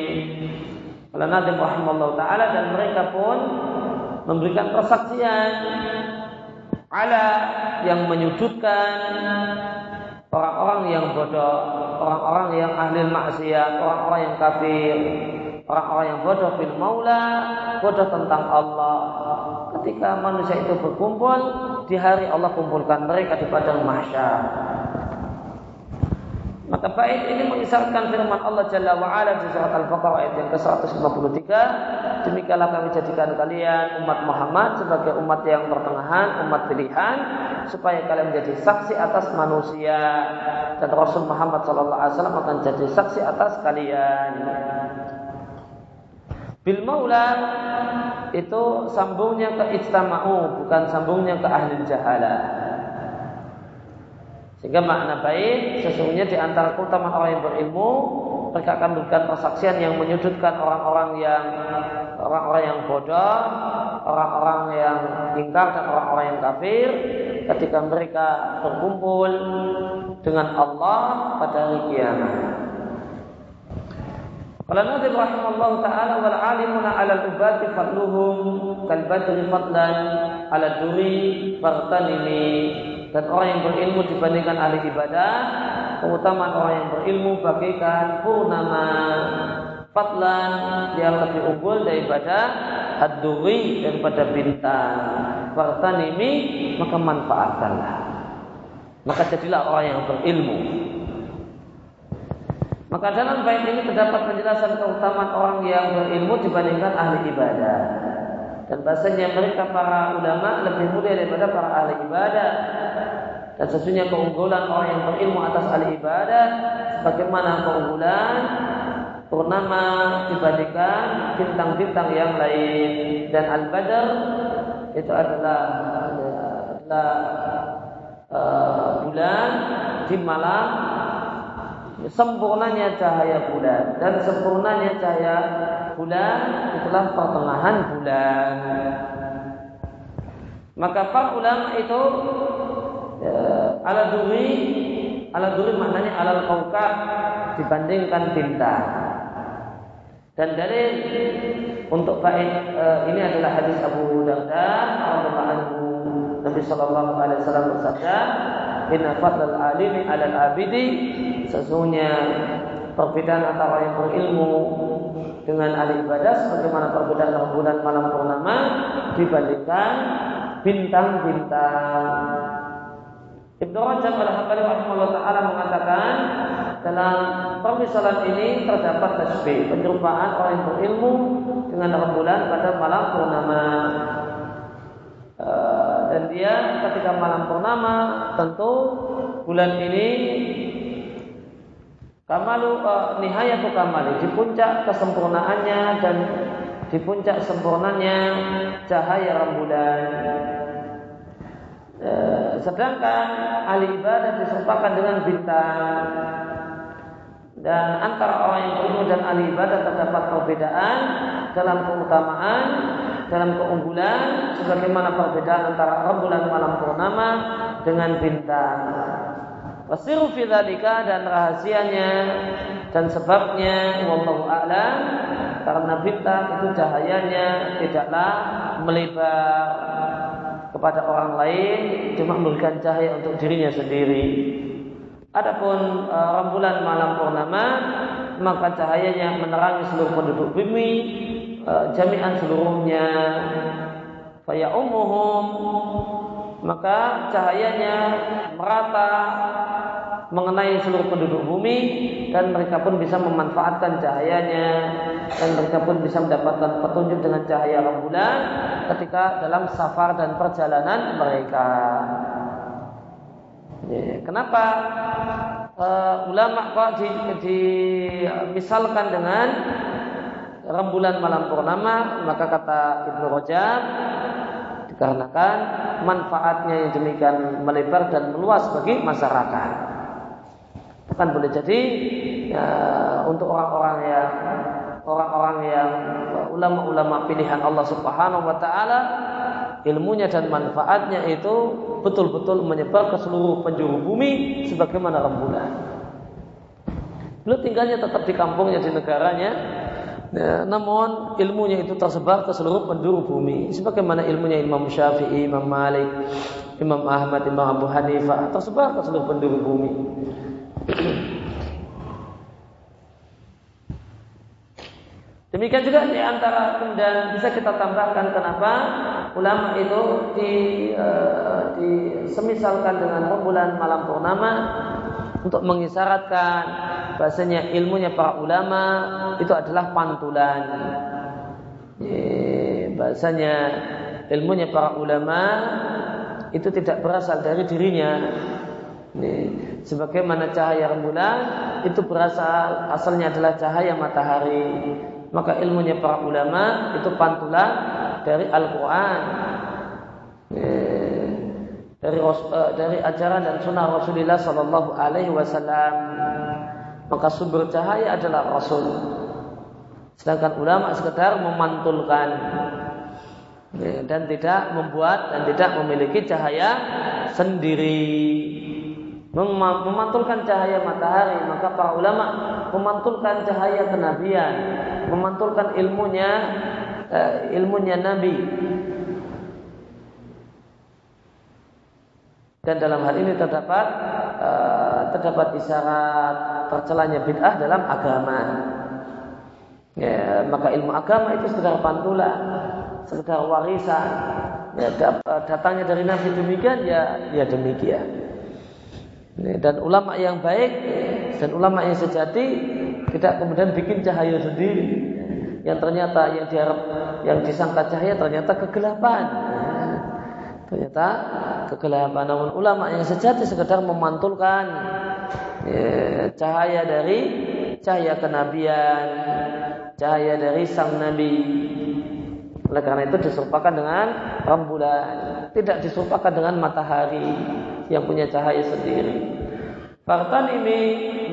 Qala Nabi rahimallahu taala, dan mereka pun memberikan persaksian ala yang menyudutkan orang-orang yang bodoh, orang-orang yang ahli maksiat, orang-orang yang kafir, orang-orang yang bodoh bil maula, bodoh tentang Allah. Ketika manusia itu berkumpul di hari Allah kumpulkan mereka di padang mahsyar. Maka bait ini mengisarkan firman Allah Jalla wa'ala di surat Al-Baqarah ayat yang ke seratus lima puluh tiga, demikianlah kami jadikan kalian umat Muhammad sebagai umat yang pertengahan, umat pilihan, supaya kalian menjadi saksi atas manusia, dan Rasul Muhammad Sallallahu Alaihi Wasallam akan jadi saksi atas kalian. Bil maula itu sambungnya ke ijtama'u, bukan sambungnya ke ahlil jahalah. Sehingga makna baik, sesungguhnya di antara keutamaan orang yang berilmu, mereka akan memberikan persaksian yang menyudutkan orang-orang yang orang-orang yang bodoh, orang-orang yang ingkar, dan orang-orang yang kafir ketika mereka berkumpul dengan Allah pada hari kiamat. Qala Nabi rahimallahu ta'ala, wal alimuna 'ala al-ubati fadluhum kal badri fadlan 'ala ad-duri fartanimi. Dan orang yang berilmu dibandingkan ahli ibadah, keutamaan orang yang berilmu bagaikan purnama, fadlan, yang lebih unggul daripada ad-duri, daripada bintang. Wartanimi, maka manfaatkanlah. Maka jadilah orang yang berilmu. Maka dalam bait ini terdapat penjelasan keutamaan orang yang berilmu dibandingkan ahli ibadah. Dan bahasanya mereka para ulama lebih mulia daripada para ahli ibadah. Dan sesungguhnya keunggulan orang yang berilmu atas ahli ibadah sebagaimana keunggulan purnama dibandingkan bintang-bintang yang lain. Dan al-badr itu adalah, adalah uh, bulan di malam sempurnanya cahaya bulan, dan sempurnanya cahaya bulan itulah pertengahan bulan. Maka para ulama itu ya, ala duri, ala duri maknanya alal kaukab dibandingkan bintang. Dan dari untuk baik e, ini adalah hadis Abu Darda radhiyallahu anhu, Nabi Sallallahu Alaihi Wasallam bersabda, "Inna fadlal alimi 'alal 'abidi", sesungguhnya perbedaan antara yang berilmu dengan ahli ibadah sebagaimana perbedaan antara bulan malam purnama dibandingkan bintang-bintang. Ibnu Rajab al-Haqqani rahimahullah ta'ala mengatakan dalam permisalan ini terdapat tasbih, penyerupaan orang yang berilmu dengan rembulan pada malam purnama. e, Dan dia ketika malam purnama, tentu bulan ini kamalu e, nihayatu kamali, di puncak kesempurnaannya dan di puncak sempurnanya cahaya rembulan. Eh, sedangkan ahli ibadah diserupakan dengan bintang. Dan antara orang yang berilmu dan ahli ibadah terdapat perbedaan dalam keutamaan, dalam keunggulan sebagaimana perbedaan antara rembulan malam purnama dengan bintang. Wasiru fi dzalika, dan rahasianya dan sebabnya wallahu a'lam, karena bintang itu cahayanya tidaklah melebar kepada orang lain, cuma memberikan cahaya untuk dirinya sendiri. Adapun e, rembulan malam purnama, maka cahayanya menerangi seluruh penduduk bumi, e, jami'an seluruhnya. Faya umuhum, maka cahayanya merata mengenai seluruh penduduk bumi, dan mereka pun bisa memanfaatkan cahayanya, dan mereka pun bisa mendapatkan petunjuk dengan cahaya rembulan ketika dalam safar dan perjalanan mereka. Kenapa uh, ulama kok dimisalkan dengan rembulan malam purnama? Maka kata Ibnu Rajab, dikarenakan manfaatnya yang demikian melebar dan meluas bagi masyarakat. Kan boleh jadi ya, untuk orang-orang yang orang-orang yang ulama-ulama pilihan Allah Subhanahu wa taala, ilmunya dan manfaatnya itu betul-betul menyebar ke seluruh penjuru bumi sebagaimana rembulan. Beliau tinggalnya tetap di kampungnya, di negaranya, ya, namun ilmunya itu tersebar ke seluruh penjuru bumi sebagaimana ilmunya Imam Syafi'i, Imam Malik, Imam Ahmad, Imam Abu Hanifah, tersebar ke seluruh penjuru bumi. Demikian juga di antara, dan bisa kita tambahkan kenapa ulama itu di, uh, disemisalkan dengan rembulan malam purnama untuk mengisyaratkan bahasanya ilmunya para ulama itu adalah pantulan. Ye, bahasanya ilmunya para ulama itu tidak berasal dari dirinya. Ye, sebagaimana cahaya rembulan itu berasal, asalnya adalah cahaya matahari. Maka ilmunya para ulama itu pantulan dari Al-Quran, dari, dari ajaran dan sunnah Rasulillah Sallallahu Alaihi Wasallam. Maka sumber cahaya adalah Rasul, sedangkan ulama sekedar memantulkan dan tidak membuat dan tidak memiliki cahaya sendiri. Memantulkan cahaya matahari, maka para ulama memantulkan cahaya kenabian, memantulkan ilmunya, eh, ilmunya Nabi. Dan dalam hal ini terdapat eh, terdapat isyarat tercelanya bid'ah dalam agama. Ya, maka ilmu agama itu sekedar pantulan, sekedar warisan. Ya, datangnya dari Nabi demikian, ya, ya demikian. Dan ulama yang baik dan ulama yang sejati tidak kemudian bikin cahaya sendiri yang ternyata yang diharap yang disangka cahaya ternyata kegelapan. Ternyata kegelapan. Namun ulama yang sejati sekedar memantulkan ya, cahaya dari cahaya kenabian, cahaya dari sang nabi. Oleh karena itu diserupakan dengan rembulan, tidak diserupakan dengan matahari yang punya cahaya sendiri. Faktan ini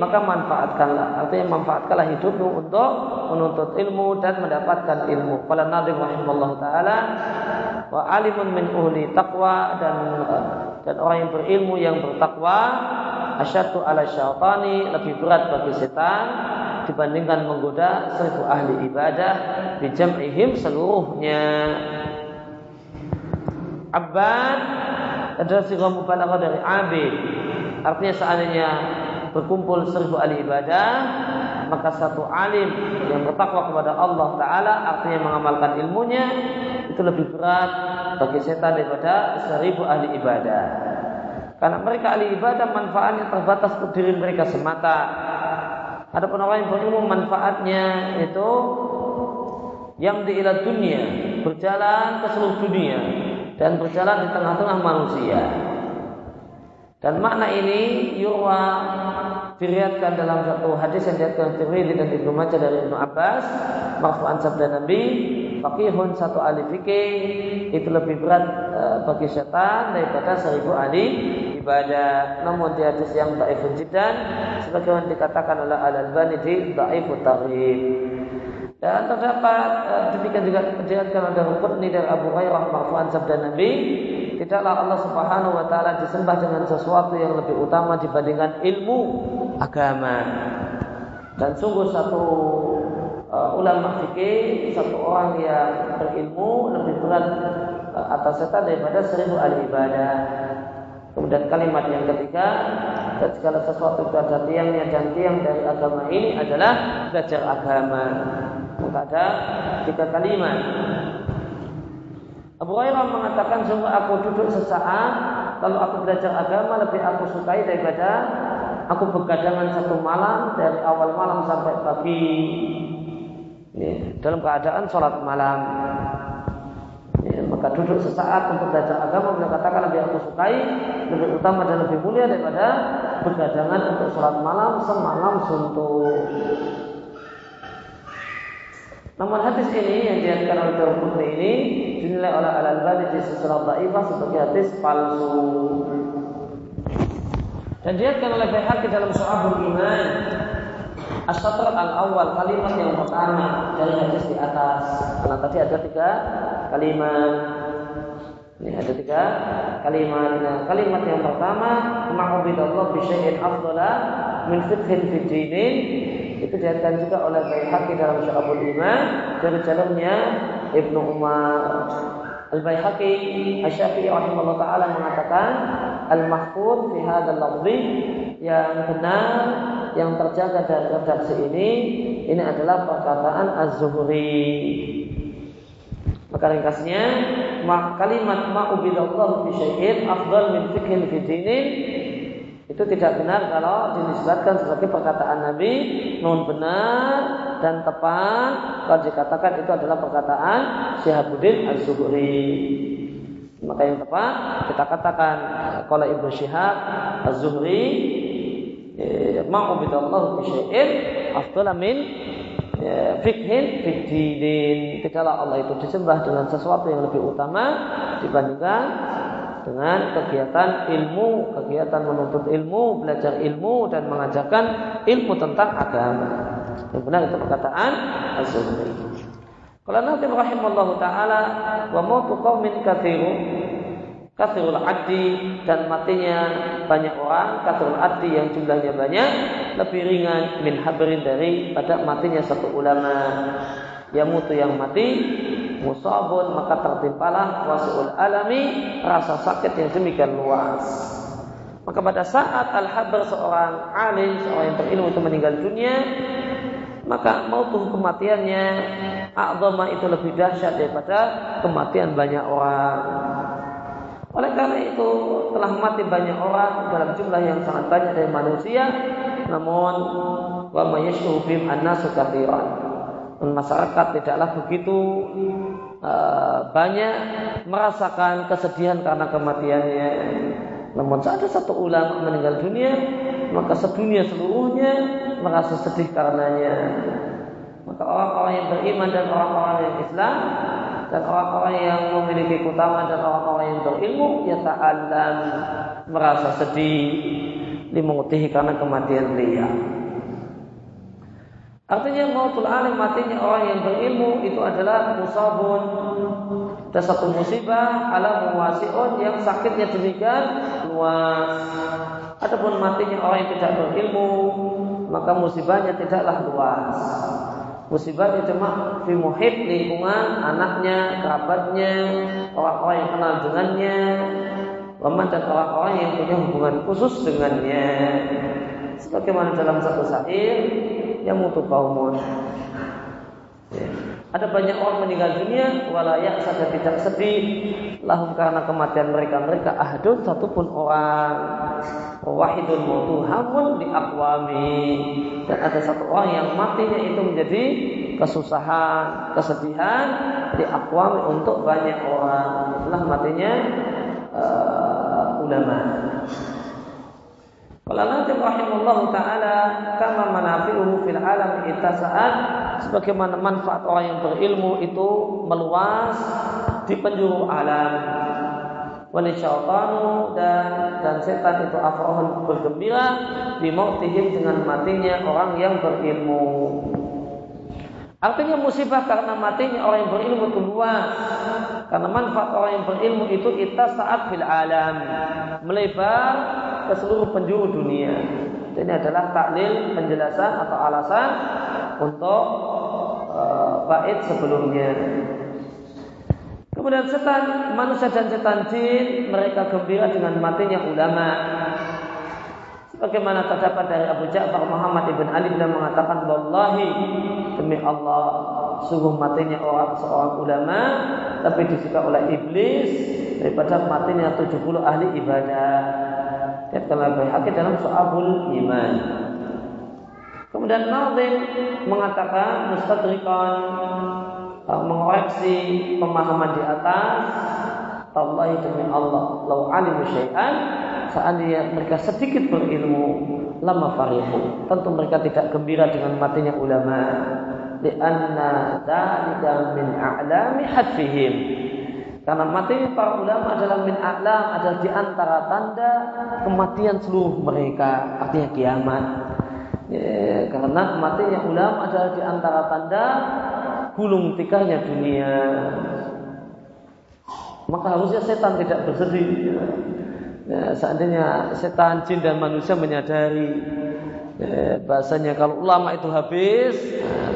maka manfaatkanlah, artinya manfaatkanlah hidupmu untuk menuntut ilmu dan mendapatkan ilmu. Qala Nabi rahimallahu taala wa alimun min ahli taqwa, dan dan orang yang berilmu yang bertakwa asyaddu ala syaitani, lebih berat bagi setan dibandingkan menggoda seribu ahli ibadah bi jam'ihim seluruhnya. Abad adalah sighah mubalaghah dari abid. Artinya seandainya berkumpul seribu ahli ibadah, maka satu alim yang bertakwa kepada Allah Ta'ala, artinya mengamalkan ilmunya, itu lebih berat bagi setan daripada seribu ahli ibadah. Karena mereka ahli ibadah manfaatnya terbatas ke diri mereka semata. Adapun orang yang berilmu manfaatnya itu yang di ila dunia, berjalan ke seluruh dunia dan berjalan di tengah-tengah manusia. Dan makna ini yurwa diriatkan dalam satu hadis yang diriatkan Tirmidzi dan Ibnu Majah dari Ibnu Abbas marfu'an sabda Nabi, faqihun satu ahli fikih itu lebih berat e, bagi setan daripada seribu ahli ibadah. Namun di hadis yang dhaifun jiddan sebagaimana dikatakan oleh Al-Albani di dhaifut taghrib. Dan terdapat e, demikian juga diriatkan oleh Qurtubi dari Abu Hurairah marfu'an sabda Nabi, tidaklah Allah Subhanahu wa taala disembah dengan sesuatu yang lebih utama dibandingkan ilmu agama. Dan sungguh satu uh, ulama fikih, satu orang yang berilmu lebih berat uh, atas setan daripada seribu ahli ibadah. Kemudian kalimat yang ketiga, dan segala sesuatu itu ada tiangnya, dan tiang dari agama ini adalah belajar agama. Maka ada tiga kalimat. Abu Hurairah mengatakan, sungguh aku duduk sesaat, lalu aku belajar agama lebih aku sukai daripada aku begadangan satu malam dari awal malam sampai pagi ini, dalam keadaan sholat malam. Ini, maka duduk sesaat untuk belajar agama, beliau katakan lebih aku sukai, lebih utama dan lebih mulia daripada begadangan untuk sholat malam semalam suntuk. Namun hadis ini yang diangkat oleh Tirmidzi ini dinilai oleh Al-Albani di Isra Salih sebagai hadis palsu. Dan diangkat oleh Baihaqi dalam Syihabul Iman as-satr al-awwal, kalimat yang pertama dari hadis di atas. Karena tadi ada tiga kalimat. Ini ada tiga kalimat. Nah, kalimat yang pertama, ma'ubidallah bisyai'in afdala min fithin fi dinin, itu diangkat juga oleh Baihaqi dalam Syihabul Iman dari jalurnya Ibnu Umar. Al-Baihaqi Asy-Syafi'i rahimahullah taala mengatakan, al-mahfud fi hadzal lafzi, yang benar yang terjaga dari redaksi ini ini adalah perkataan Az-Zuhri. Maka ringkasnya, kalimat ma'ubidallahu bi syai'in afdal min fikhin fi dinin itu tidak benar kalau dinisbatkan sebagai perkataan Nabi, namun benar dan tepat kalau dikatakan itu adalah perkataan Syihabuddin Az-Zuhri. Maka yang tepat kita katakan qala Ibnu Syihab Az-Zuhri ma'ubidallahu bi syai'in afdala min fikhin fid dinin, tidaklah Allah itu disembah dengan sesuatu yang lebih utama dibandingkan dengan kegiatan ilmu, kegiatan menuntut ilmu, belajar ilmu dan mengajarkan ilmu tentang agama. Yang benar itu perkataan Az-Zuhri. Qala Nabi rahimallahu taala, wa mautu qaumin katsirun katsirul addi, dan matinya banyak orang, katsirul addi yang jumlahnya banyak, lebih ringan min habrin dari pada matinya satu ulama. Yamutu yang mati musabun, maka tertimpalah wasiul alami, rasa sakit yang demikian luas. Maka pada saat al-habar seorang alim, seorang yang berilmu itu meninggal dunia, maka mautuh kematiannya a'zama, itu lebih dahsyat daripada kematian banyak orang. Oleh karena itu telah mati banyak orang dalam jumlah yang sangat banyak dari manusia, namun wa mayashruhu bihim annasu katsiran. Masyarakat tidaklah begitu uh, banyak merasakan kesedihan karena kematiannya. Namun saat ada satu ulama meninggal dunia, maka sedunia seluruhnya merasa sedih karenanya. Maka orang-orang yang beriman dan orang-orang yang Islam dan orang-orang yang memiliki keutamaan dan orang-orang yang berilmu yata'allam merasa sedih limutihi karena kematian beliau. Artinya mautul alim, matinya orang yang berilmu itu adalah musabun, ada satu musibah ala muwasi'un yang sakitnya demikian luas. Adapun matinya orang yang tidak berilmu, maka musibahnya tidaklah luas. Musibahnya cuma fi muhib, lingkungan, anaknya, kerabatnya, orang-orang yang kenal dengannya, waman dan orang-orang yang punya hubungan khusus dengannya. Sebagaimana dalam satu syair, yang mutu kaumun. Ya. Ada banyak orang meninggal dunia, walayak sadar tidak sedih, lahum karena kematian mereka mereka ahdun satupun orang, wahidun mutu hamun di akwami. Dan ada satu orang yang matinya itu menjadi kesusahan, kesedihan di akwami untuk banyak orang. Itulah matinya uh, ulama. Wallahu rahimahullahu ta'ala kama manafi'uhu fil alam itasa'at, sebagaimana manfaat orang yang berilmu itu meluas di penjuru alam. Wali syaitanu dan dan setan itu afrahun bergembira bimautihim dengan matinya orang yang berilmu. Artinya musibah karena matinya orang yang berilmu itu luas. Karena manfaat orang yang berilmu itu itasa'at fil alam, melebar ke seluruh penjuru dunia. Ini adalah taklil penjelasan atau alasan untuk uh, bait sebelumnya. Kemudian setan manusia dan setan jin mereka gembira dengan matinya ulama. Sebagaimana terdapat dari Abu Ja'far Muhammad Ibn Ali yang mengatakan, wallahi demi Allah, sungguh matinya orang seorang ulama tapi disuka oleh iblis daripada matinya tujuh puluh ahli ibadah. Katakanlah berhak dalam Syu'abul Iman. Kemudian Nazim mengatakan mustadrikan, mengoreksi pemahaman di atas. Tallahi demi Allah, lau alimu syai'an, seandainya mereka sedikit berilmu, lama farihu, tentu mereka tidak gembira dengan matinya ulama. Lianna dzalika min a'lami hadfihim, karena matinya para ulama adalah min a'lam, adalah di antara tanda kematian seluruh mereka, artinya kiamat. Ya, karena matinya ulama adalah di antara tanda gulung tikahnya dunia. Maka harusnya setan tidak bersedih. Ya, seandainya setan, jin dan manusia menyadari ya, bahasanya kalau ulama itu habis, nah,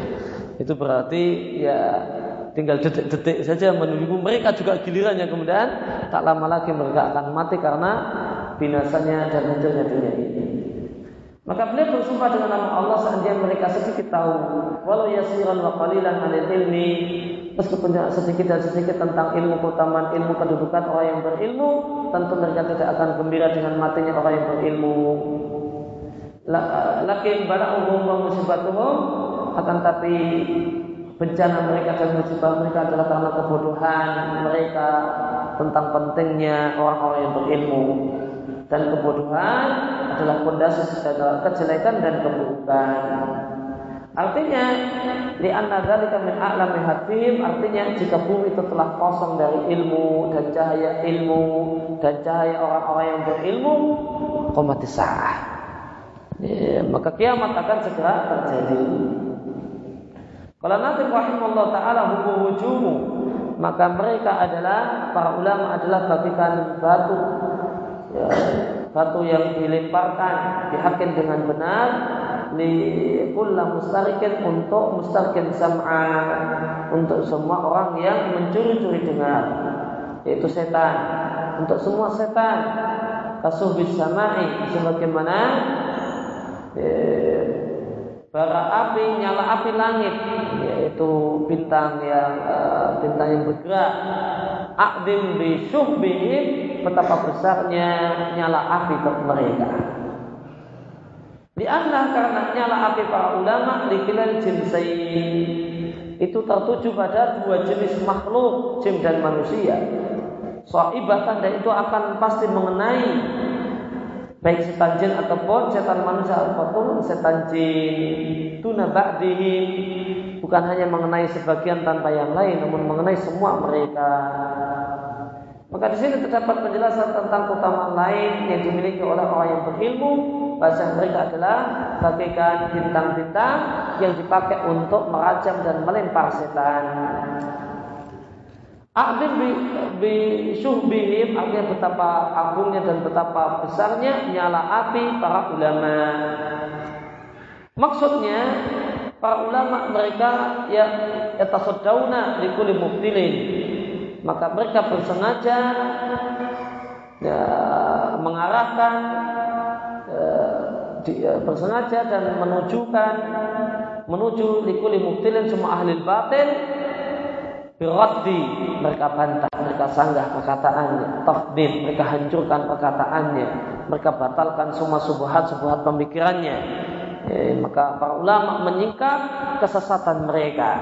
itu berarti ya tinggal detik-detik saja menunggu mereka juga gilirannya, kemudian tak lama lagi mereka akan mati karena binasanya dan hancurnya dunia ini. Maka beliau bersumpah dengan nama Allah seandainya mereka sedikit tahu, walau yasiran wa qalilan anil ilmi, meskipun sedikit dan sedikit tentang ilmu, keutamaan ilmu, kedudukan orang yang berilmu, tentu mereka tidak akan gembira dengan matinya orang yang berilmu. Lakin bala'uhum wa musibatuhum, akan tapi bencana mereka dan musibah mereka adalah karena kebodohan mereka tentang pentingnya orang-orang yang berilmu. Dan kebodohan adalah fondasi segala kejelekan dan keburukan. Artinya li'anna dzalika min a'lami hatim, artinya jika bumi itu telah kosong dari ilmu dan cahaya ilmu dan cahaya orang-orang yang berilmu, qomatis sa'ah, ya, maka kiamat akan segera terjadi. Kalau nanti rahimahullah ta'ala hukum wujumu, maka mereka adalah, para ulama adalah bagikan batu, ya, batu yang dilemparkan dihakin dengan benar likullah mustarikin, untuk mustarikin sam'a, untuk semua orang yang mencuri-curi dengar, yaitu setan, untuk semua setan kasuhbis sama'i, sebagaimana eh, bara api, nyala api langit, yaitu bintang yang uh, bintang yang bergerak. Aqdim bi syuhbihim, betapa besarnya nyala api terhadap mereka. Lianna karena nyala api para ulama dikilal jinsain itu tertuju pada dua jenis makhluk, jin dan manusia. Soibatan, dan itu akan pasti mengenai baik setan jin ataupun setan manusia ataupun setan jin. Tuna ba'dihim, bukan hanya mengenai sebagian tanpa yang lain, namun mengenai semua mereka. Maka di sini terdapat penjelasan tentang keutamaan lain yang dimiliki oleh orang yang berilmu. Bahasa mereka adalah bagaikan bintang-bintang yang dipakai untuk merajam dan melempar setan. A'lim bi, bi syuhbihim, artinya betapa agungnya dan betapa besarnya nyala api para ulama. Maksudnya para ulama mereka ya yatasoddauna li kulli mubtilin, maka mereka bersengaja ya, mengarahkan eh, di, bersengaja dan menunjukkan menuju likuli mubtilin semua ahli batil biraddi, mereka bantah, mereka sanggah perkataannya, tafdid, mereka hancurkan perkataannya, mereka batalkan semua subuhat-subuhat pemikirannya. eh, maka para ulama menyingkap kesesatan mereka.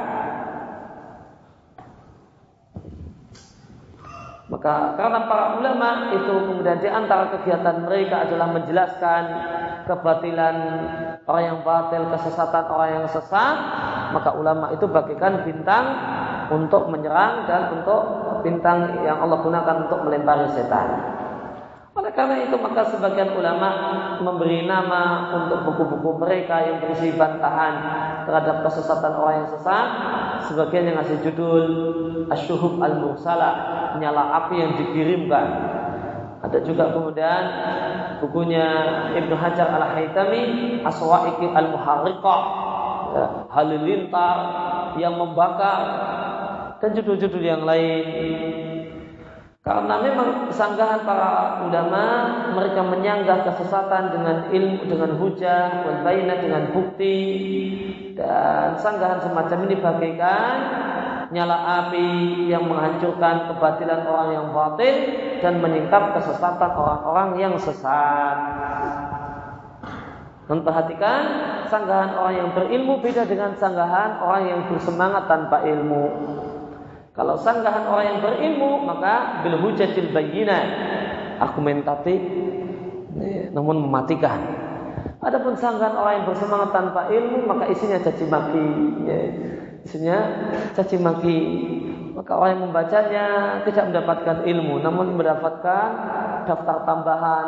Maka karena para ulama itu kemudian di antara kegiatan mereka adalah menjelaskan kebatilan orang yang batil, kesesatan orang yang sesat, maka ulama itu bagaikan bintang untuk menyerang dan untuk bintang yang Allah gunakan untuk melempari setan. Oleh karena itu maka sebagian ulama memberi nama untuk buku-buku mereka yang berisi bantahan terhadap kesesatan orang yang sesat, sebagian yang ngasih judul Asy-Syuhub Al-Mursalah, nyala api yang dikirimkan. Ada juga kemudian bukunya Ibn Hajar al-Haytami Aswa'iqi al-Muharriqah, halilintar yang membakar, dan judul-judul yang lain. Karena memang sanggahan para ulama, mereka menyanggah kesesatan dengan ilmu, dengan hujah, wal bainah, dengan bukti, dan sanggahan semacam ini bagaikan nyala api yang menghancurkan kebatilan orang yang batil dan menyingkap kesesatan orang-orang yang sesat. Memperhatikan sanggahan orang yang berilmu beda dengan sanggahan orang yang bersemangat tanpa ilmu. Kalau sanggahan orang yang berilmu maka bil hujjatil bayyinah, argumentatif namun mematikan. Adapun sanggahan orang yang bersemangat tanpa ilmu maka isinya caci maki. Isinya caci maki. Maka orang yang membacanya tidak mendapatkan ilmu, namun mendapatkan daftar tambahan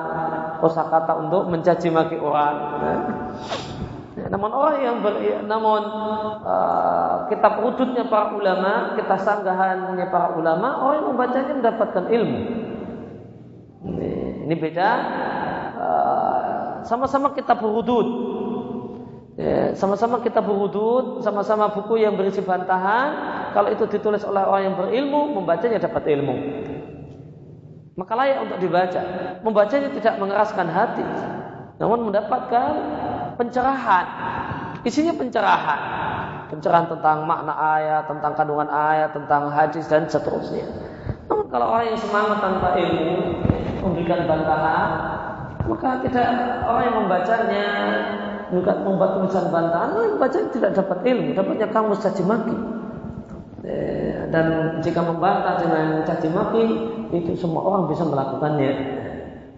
kosakata untuk mencaci maki orang. Ya, namun orang yang ber, ya, namun uh, kitab rudutnya para ulama, kitab sanggahannya para ulama, orang yang membacanya mendapatkan ilmu. Ini, ini beda. Uh, sama-sama kitab rudud. Ya, sama-sama kitab hudud, sama-sama buku yang berisi bantahan. Kalau itu ditulis oleh orang yang berilmu, membacanya dapat ilmu, maka layak untuk dibaca. Membacanya tidak mengeraskan hati, namun mendapatkan pencerahan. Isinya pencerahan, pencerahan tentang makna ayat, tentang kandungan ayat, tentang hadis dan seterusnya. Namun kalau orang yang semangat tanpa ilmu memberikan bantahan, maka tidak, orang yang membacanya bukan membuat tulisan bantahan, membaca tidak dapat ilmu, dapatnya kamus caci maki. Dan jika membantah dengan caci maki, itu semua orang bisa melakukannya.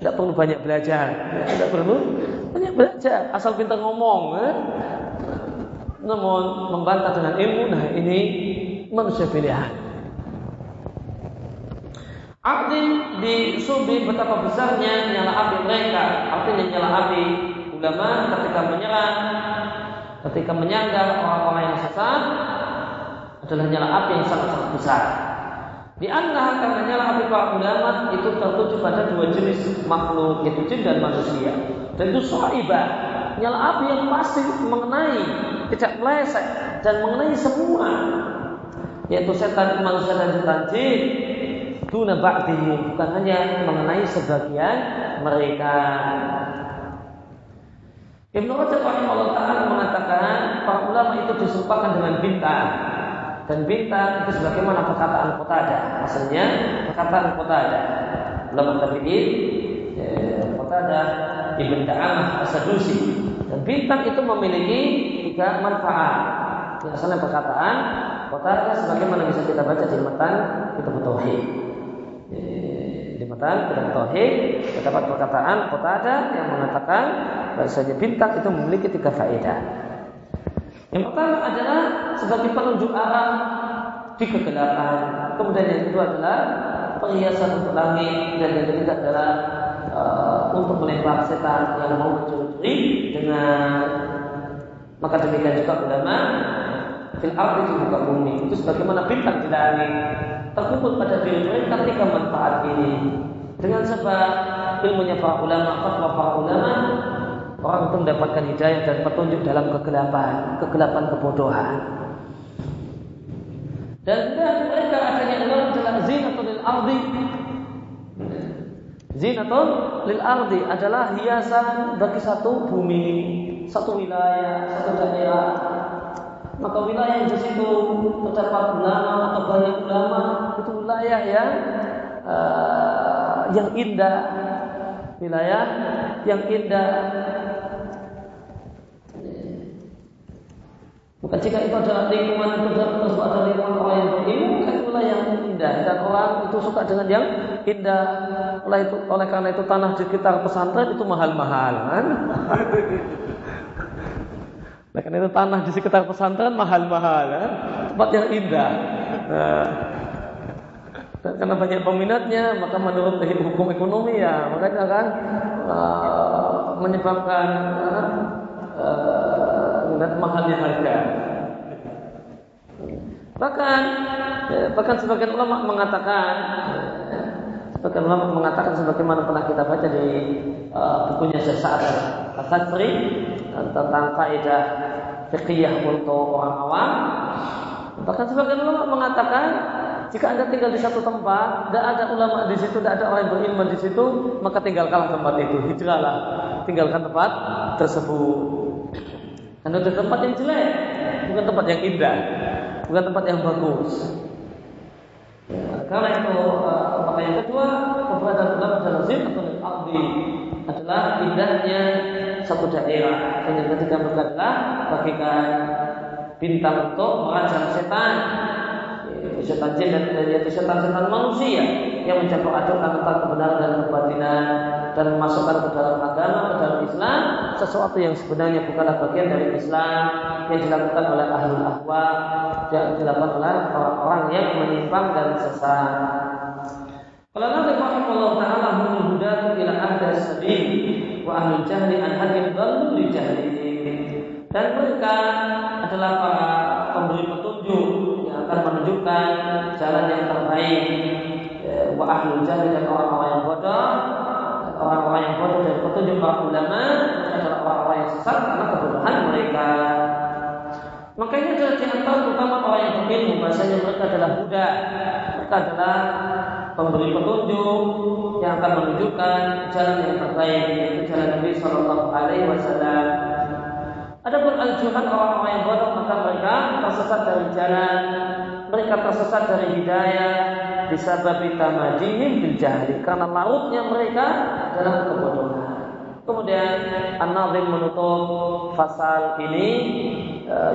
Tidak perlu banyak belajar, tidak perlu banyak belajar, asal pintar ngomong. Namun membantah dengan ilmu, nah ini manusia pilihan. Arti di subi betapa besarnya nyala api mereka, artinya nyala api ulama ketika menyerang, ketika menyanggah orang-orang yang sesat adalah nyala api yang sangat-sangat besar. Di antara karena nyala api para ulama itu tertuju pada dua jenis makhluk, yaitu jin dan manusia. Dan itu sa'ibah, nyala api yang pasti mengenai, tidak meleset, dan mengenai semua, yaitu setan, manusia dan setan jin. Duna ba'dihim, bukan hanya mengenai sebagian mereka. Ibnu Rajab al-Haqqani ta'ala mengatakan para ulama itu disumpahkan dengan bintang, dan bintang itu sebagaimana perkataan Qatadah. Maksudnya perkataan Qatadah ulama tabi'in, Qatadah Ibn Da'amah As-Sadusi, dan bintang itu memiliki tiga manfaat. Misalnya perkataan, kotarnya sebagaimana bisa kita baca di matan kitab tauhid. Di matan kitab tauhid terdapat perkataan Qatadah yang mengatakan bahwasanya bintang itu memiliki tiga faedah. Yang pertama adalah sebagai penunjuk arah di kegelapan. Kemudian yang kedua adalah penghiasan untuk langit, dan yang ketiga adalah uh, untuk melempar setan yang mau mencuri dengan, maka demikian juga ulama fil ardi di muka bumi itu sebagaimana bintang di langit terkumpul pada diri mereka ketika manfaat ini. Dengan sebab ilmunya para ulama, fatwa para ulama, orang itu mendapatkan hidayah dan petunjuk dalam kegelapan, kegelapan kebodohan. Dan dari mereka adanya ilmu adalah zinatul lil ardi. Zinatul lil ardi adalah hiasan bagi satu bumi, satu wilayah, satu daerah. Maka wilayah yang di situ terdapat ulama atau banyak ulama, itu wilayah yang uh, yang indah, wilayah yang indah. Maka jika itu ada lingkungan terdapat terus ada lingkungan orang yang berilmu, itulah yang indah, dan orang itu suka dengan yang indah. Oleh itu, oleh karena itu tanah di sekitar pesantren itu mahal-mahal. Kan? Oleh karena itu tanah di sekitar pesantren mahal-mahal, kan? Tempat yang indah. Nah, dan karena banyak peminatnya, maka menurut hukum ekonomi ya, makanya kan uh, menyebabkan uh, uh, dan mahalnya harga. Bahkan bahkan sebagian ulama mengatakan sebagian ulama mengatakan sebagaimana pernah kita baca di uh, bukunya Syekh Sa'ad Al-Sadri tentang faedah fiqhiyah untuk orang awam. Bahkan sebagian ulama mengatakan jika Anda tinggal di satu tempat, tidak ada ulama di situ, tidak ada orang yang berilmu di situ, maka tinggalkanlah tempat itu, hijrahlah, tinggalkan tempat tersebut. Anda ada tempat yang jelek, bukan tempat yang indah, bukan tempat yang bagus. Ya, karena itu apa yang kedua, keberadaan ulama dalam zinatul ardi adalah indahnya satu daerah. Dan yang ketiga adalah bagikan bintang untuk merajam setan, yaitu setan jin dan yaitu setan-setan manusia yang mencampur adukkan antara kebenaran dan kebatilan, dan memasukkan ke dalam agama, ke dalam Islam, sesuatu yang sebenarnya bukanlah bagian dari Islam, yang dilakukan oleh ahlul ahwa, yang dilakukan oleh orang-orang yang menyimpang dan sesat. Kalau nanti Allah Ta'ala menghudahkan ila ahli sabil wa ahli jahli an hakim dal li jahli, dan mereka adalah para pemberi petunjuk yang akan menunjukkan jalan yang terbaik, wa ahli jahli dan orang-orang yang bodoh. Orang-orang yang bodoh dan petunjuk para ulama adalah orang-orang yang sesat karena kebodohan mereka. Makanya dari antara terutama orang yang berilmu, bahasanya mereka adalah huda, mereka adalah pemberi petunjuk yang akan menunjukkan jalan yang terbaik, yaitu jalan Nabi Sallallahu Alaihi Wasallam. Adapun al-juhal orang-orang yang bodoh, maka mereka tersesat dari jalan, mereka tersesat dari hidayah, bisababi tamadihim bil jahli, karena larutnya mereka dalam kebodohan. Kemudian An-Nazim menutup fasal ini,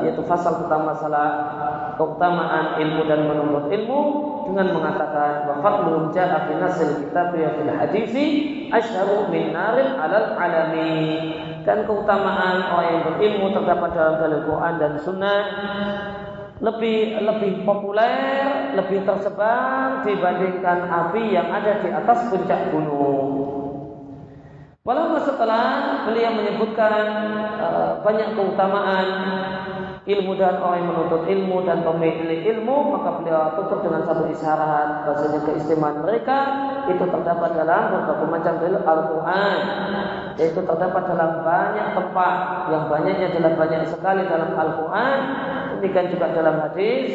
yaitu fasal tentang masalah keutamaan ilmu dan menuntut ilmu, dengan mengatakan wa fadlun ja'a fi nasil kitab wa fil hadisi asyharu min narin 'alal 'alami. Dan keutamaan orang yang berilmu terdapat dalam Al-Qur'an dan Sunnah, lebih lebih populer, lebih tersebar dibandingkan api yang ada di atas puncak gunung. Walau setelah beliau menyebutkan uh, banyak keutamaan ilmu dan orang yang menuntut ilmu dan pemilik ilmu, maka beliau tutup dengan satu isyarat, bahasanya keistimewaan mereka itu terdapat dalam beberapa macam dalil Al-Quran, yaitu terdapat dalam banyak tempat, yang banyaknya adalah banyak sekali dalam Al-Quran. Demikian juga dalam hadis,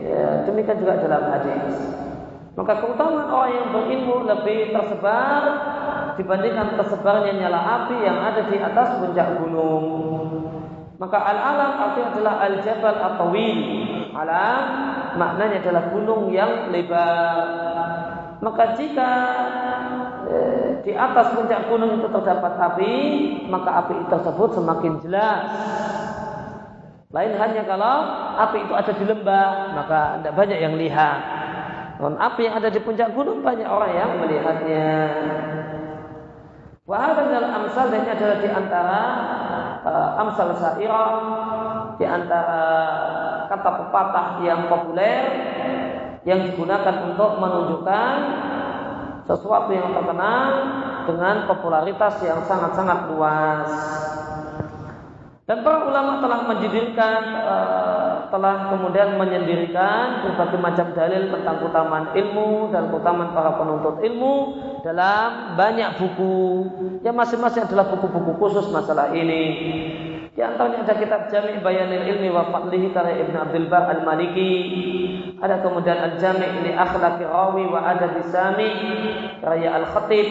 ya, demikian juga dalam hadis. Maka keutamaan orang yang berilmu lebih tersebar dibandingkan tersebarnya nyala api yang ada di atas puncak gunung. Maka al-alam artinya adalah al-jabal at-tawil. Alam maknanya adalah gunung yang lebar. Maka jika di atas puncak gunung itu terdapat api, maka api tersebut semakin jelas. Lain halnya kalau api itu ada di lembah, maka tidak banyak yang lihat. Namun api yang ada di puncak gunung banyak orang yang melihatnya. Wahada minal amsal, dan ini adalah di antara uh, amsal syairah, di antara kata pepatah yang populer yang digunakan untuk menunjukkan sesuatu yang terkenal dengan popularitas yang sangat-sangat luas. Dan para ulama telah menjadikan, uh, telah kemudian menyendirikan berbagai macam dalil tentang keutamaan ilmu dan keutamaan para penuntut ilmu dalam banyak buku yang masing-masing adalah buku-buku khusus masalah ini. Di antaranya ada kitab Jami' Bayanil Ilmi wa Fadlihi karya Ibn Abdul Bar Al-Maliki. Ada kemudian Al-Jami' li Akhlaqi Rawi wa Adabi Sami karya Al-Khathib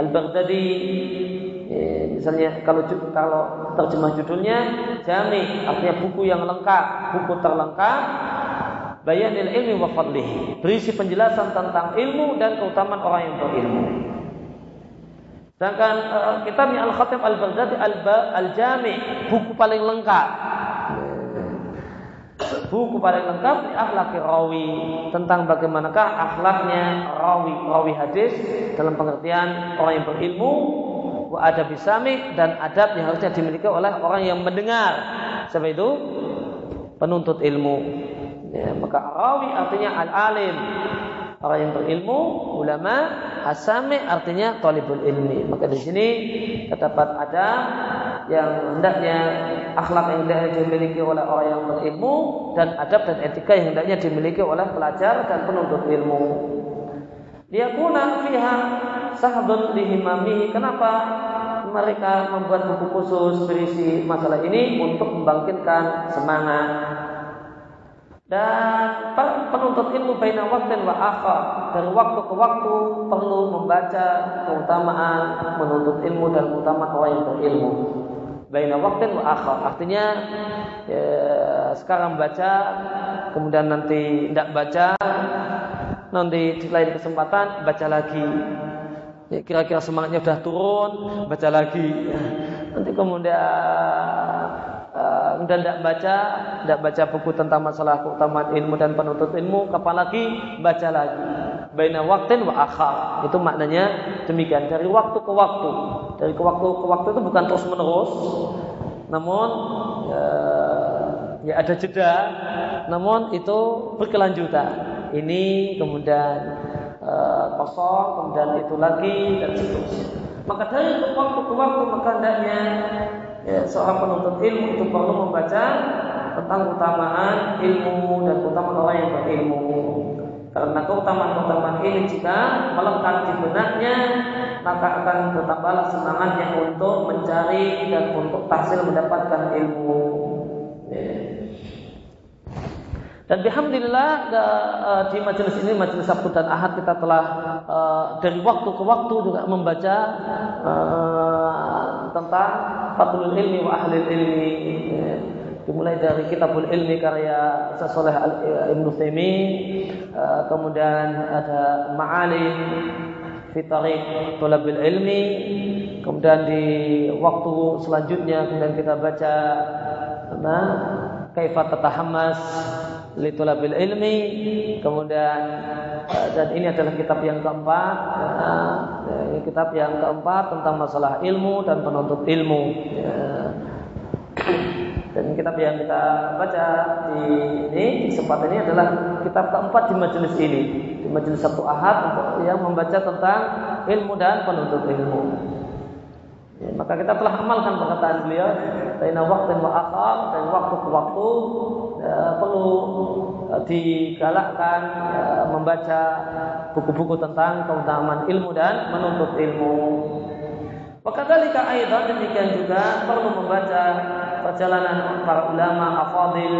Al-Baghdadi. Misalnya kalau kalau terjemah judulnya Jami, artinya buku yang lengkap, buku terlengkap, Bayanil Ilmi wa Fadlihi, berisi penjelasan tentang ilmu dan keutamaan orang yang berilmu. Sedangkan uh, kitabnya Al-Khathib Al-Baghdadi Al-Jami, buku paling lengkap, buku paling lengkap di akhlaki rawi, tentang bagaimanakah akhlaknya rawi, rawi hadis dalam pengertian orang yang berilmu, wa adab isami, dan adab yang harusnya dimiliki oleh orang yang mendengar. Sebab itu penuntut ilmu. Ya, maka rawi artinya al-alim, orang yang berilmu, ulama, asami artinya talibul ilmi. Maka di sini terdapat adab yang hendaknya, akhlak yang hendaknya dimiliki oleh orang yang berilmu, dan adab dan etika yang hendaknya dimiliki oleh pelajar dan penuntut ilmu. Liyakuna fiha sahdun lihimamihi, kenapa mereka membuat buku khusus berisi masalah ini untuk membangkitkan semangat. Dan penuntut ilmu baina waqtin wa akhar, dari waktu ke waktu perlu membaca keutamaan menuntut ilmu dan keutamaan orang yang berilmu. Baina waqtin wa akhar artinya ya, sekarang baca kemudian nanti tidak baca, nanti di lain kesempatan baca lagi. Ya, kira-kira semangatnya sudah turun, baca lagi. Nanti kemudian uh, kemudian tidak baca, tidak baca buku tentang masalah keutamaan ilmu dan penuntut ilmu, kapan lagi baca lagi. Baina waqtin wa akhar. Itu maknanya demikian, dari waktu ke waktu. Dari ke waktu ke waktu itu bukan terus menerus, namun uh, ya ada jeda, namun itu berkelanjutan. Ini kemudian e, kosong, kemudian itu lagi, dan seterusnya. Maka dari waktu ke waktu maka hendaknya ya, seorang penuntut ilmu itu perlu membaca tentang keutamaan ilmu dan keutamaan orang yang berilmu. Karena keutamaan-keutamaan ini jika melekat di benaknya, maka akan bertambahlah semangatnya untuk mencari dan untuk tahsil mendapatkan ilmu. Ya. Dan alhamdulillah di majelis ini, majelis Sabtu dan Ahad, kita telah dari waktu ke waktu juga membaca tentang Fadlul Ilmi wa Ahlil Ilmi. Dimulai dari Kitabul Ilmi karya Isra Salih Ibn Thaimi, kemudian ada Ma'alim fi Tariq Thalabil Ilmi, kemudian di waktu selanjutnya kemudian kita baca nah Kaifa Tatahammas li Thalabil Ilmi, kemudian dan ini adalah kitab yang keempat, ya, kitab yang keempat tentang masalah ilmu dan penuntut ilmu, ya. Dan kitab yang kita baca di ini di kesempatan ini adalah kitab keempat di majelis ini, di majelis Sabtu Ahad, untuk yang membaca tentang ilmu dan penuntut ilmu. Ya, maka kita telah amalkan perkataan beliau, baina waqtin wa akhar, dan waktu ke waktu e, perlu e, digalakkan e, membaca buku-buku tentang keutamaan ilmu dan menuntut ilmu. Wa kadzalika aidan, demikian juga perlu membaca perjalanan para ulama afadil,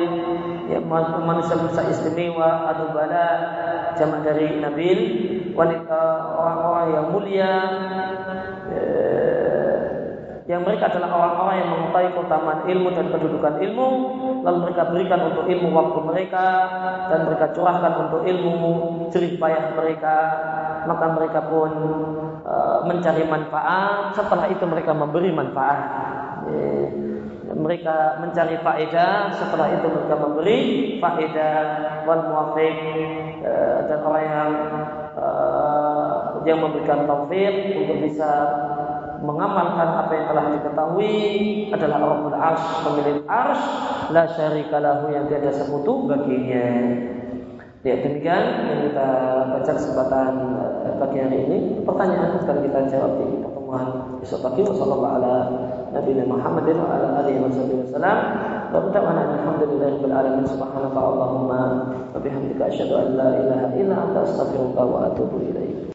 ya, manusia-manusia istimewa, adubala jamak dari nabil, wanita, orang-orang yang mulia, e, yang mereka adalah orang-orang yang mengetahui keutamaan ilmu dan kedudukan ilmu, lalu mereka berikan untuk ilmu waktu mereka dan mereka curahkan untuk ilmu jerih payah mereka, maka mereka pun e, mencari manfaat, setelah itu mereka memberi manfaat. E, mereka mencari faedah, setelah itu mereka memberi faedah, wal muwafiq, e, dan orang yang e, yang memberikan taufik untuk bisa mengamalkan apa yang telah diketahui adalah Rabbul Arsy, pemilik Arsy, la syarika lahu, yang tiada sekutu baginya. Ya, demikian yang kita baca kesempatan pagi hari ini. Pertanyaan akan kita jawab di pertemuan besok pagi. Wassallallahu ala nabiyina Muhammadin wa ala alihi wasallam. Wa ta'ala alhamdulillah rabbil alamin subhanaka allahumma wa bihamdika asyhadu an la ilaha illa anta astaghfiruka wa atubu ilaik.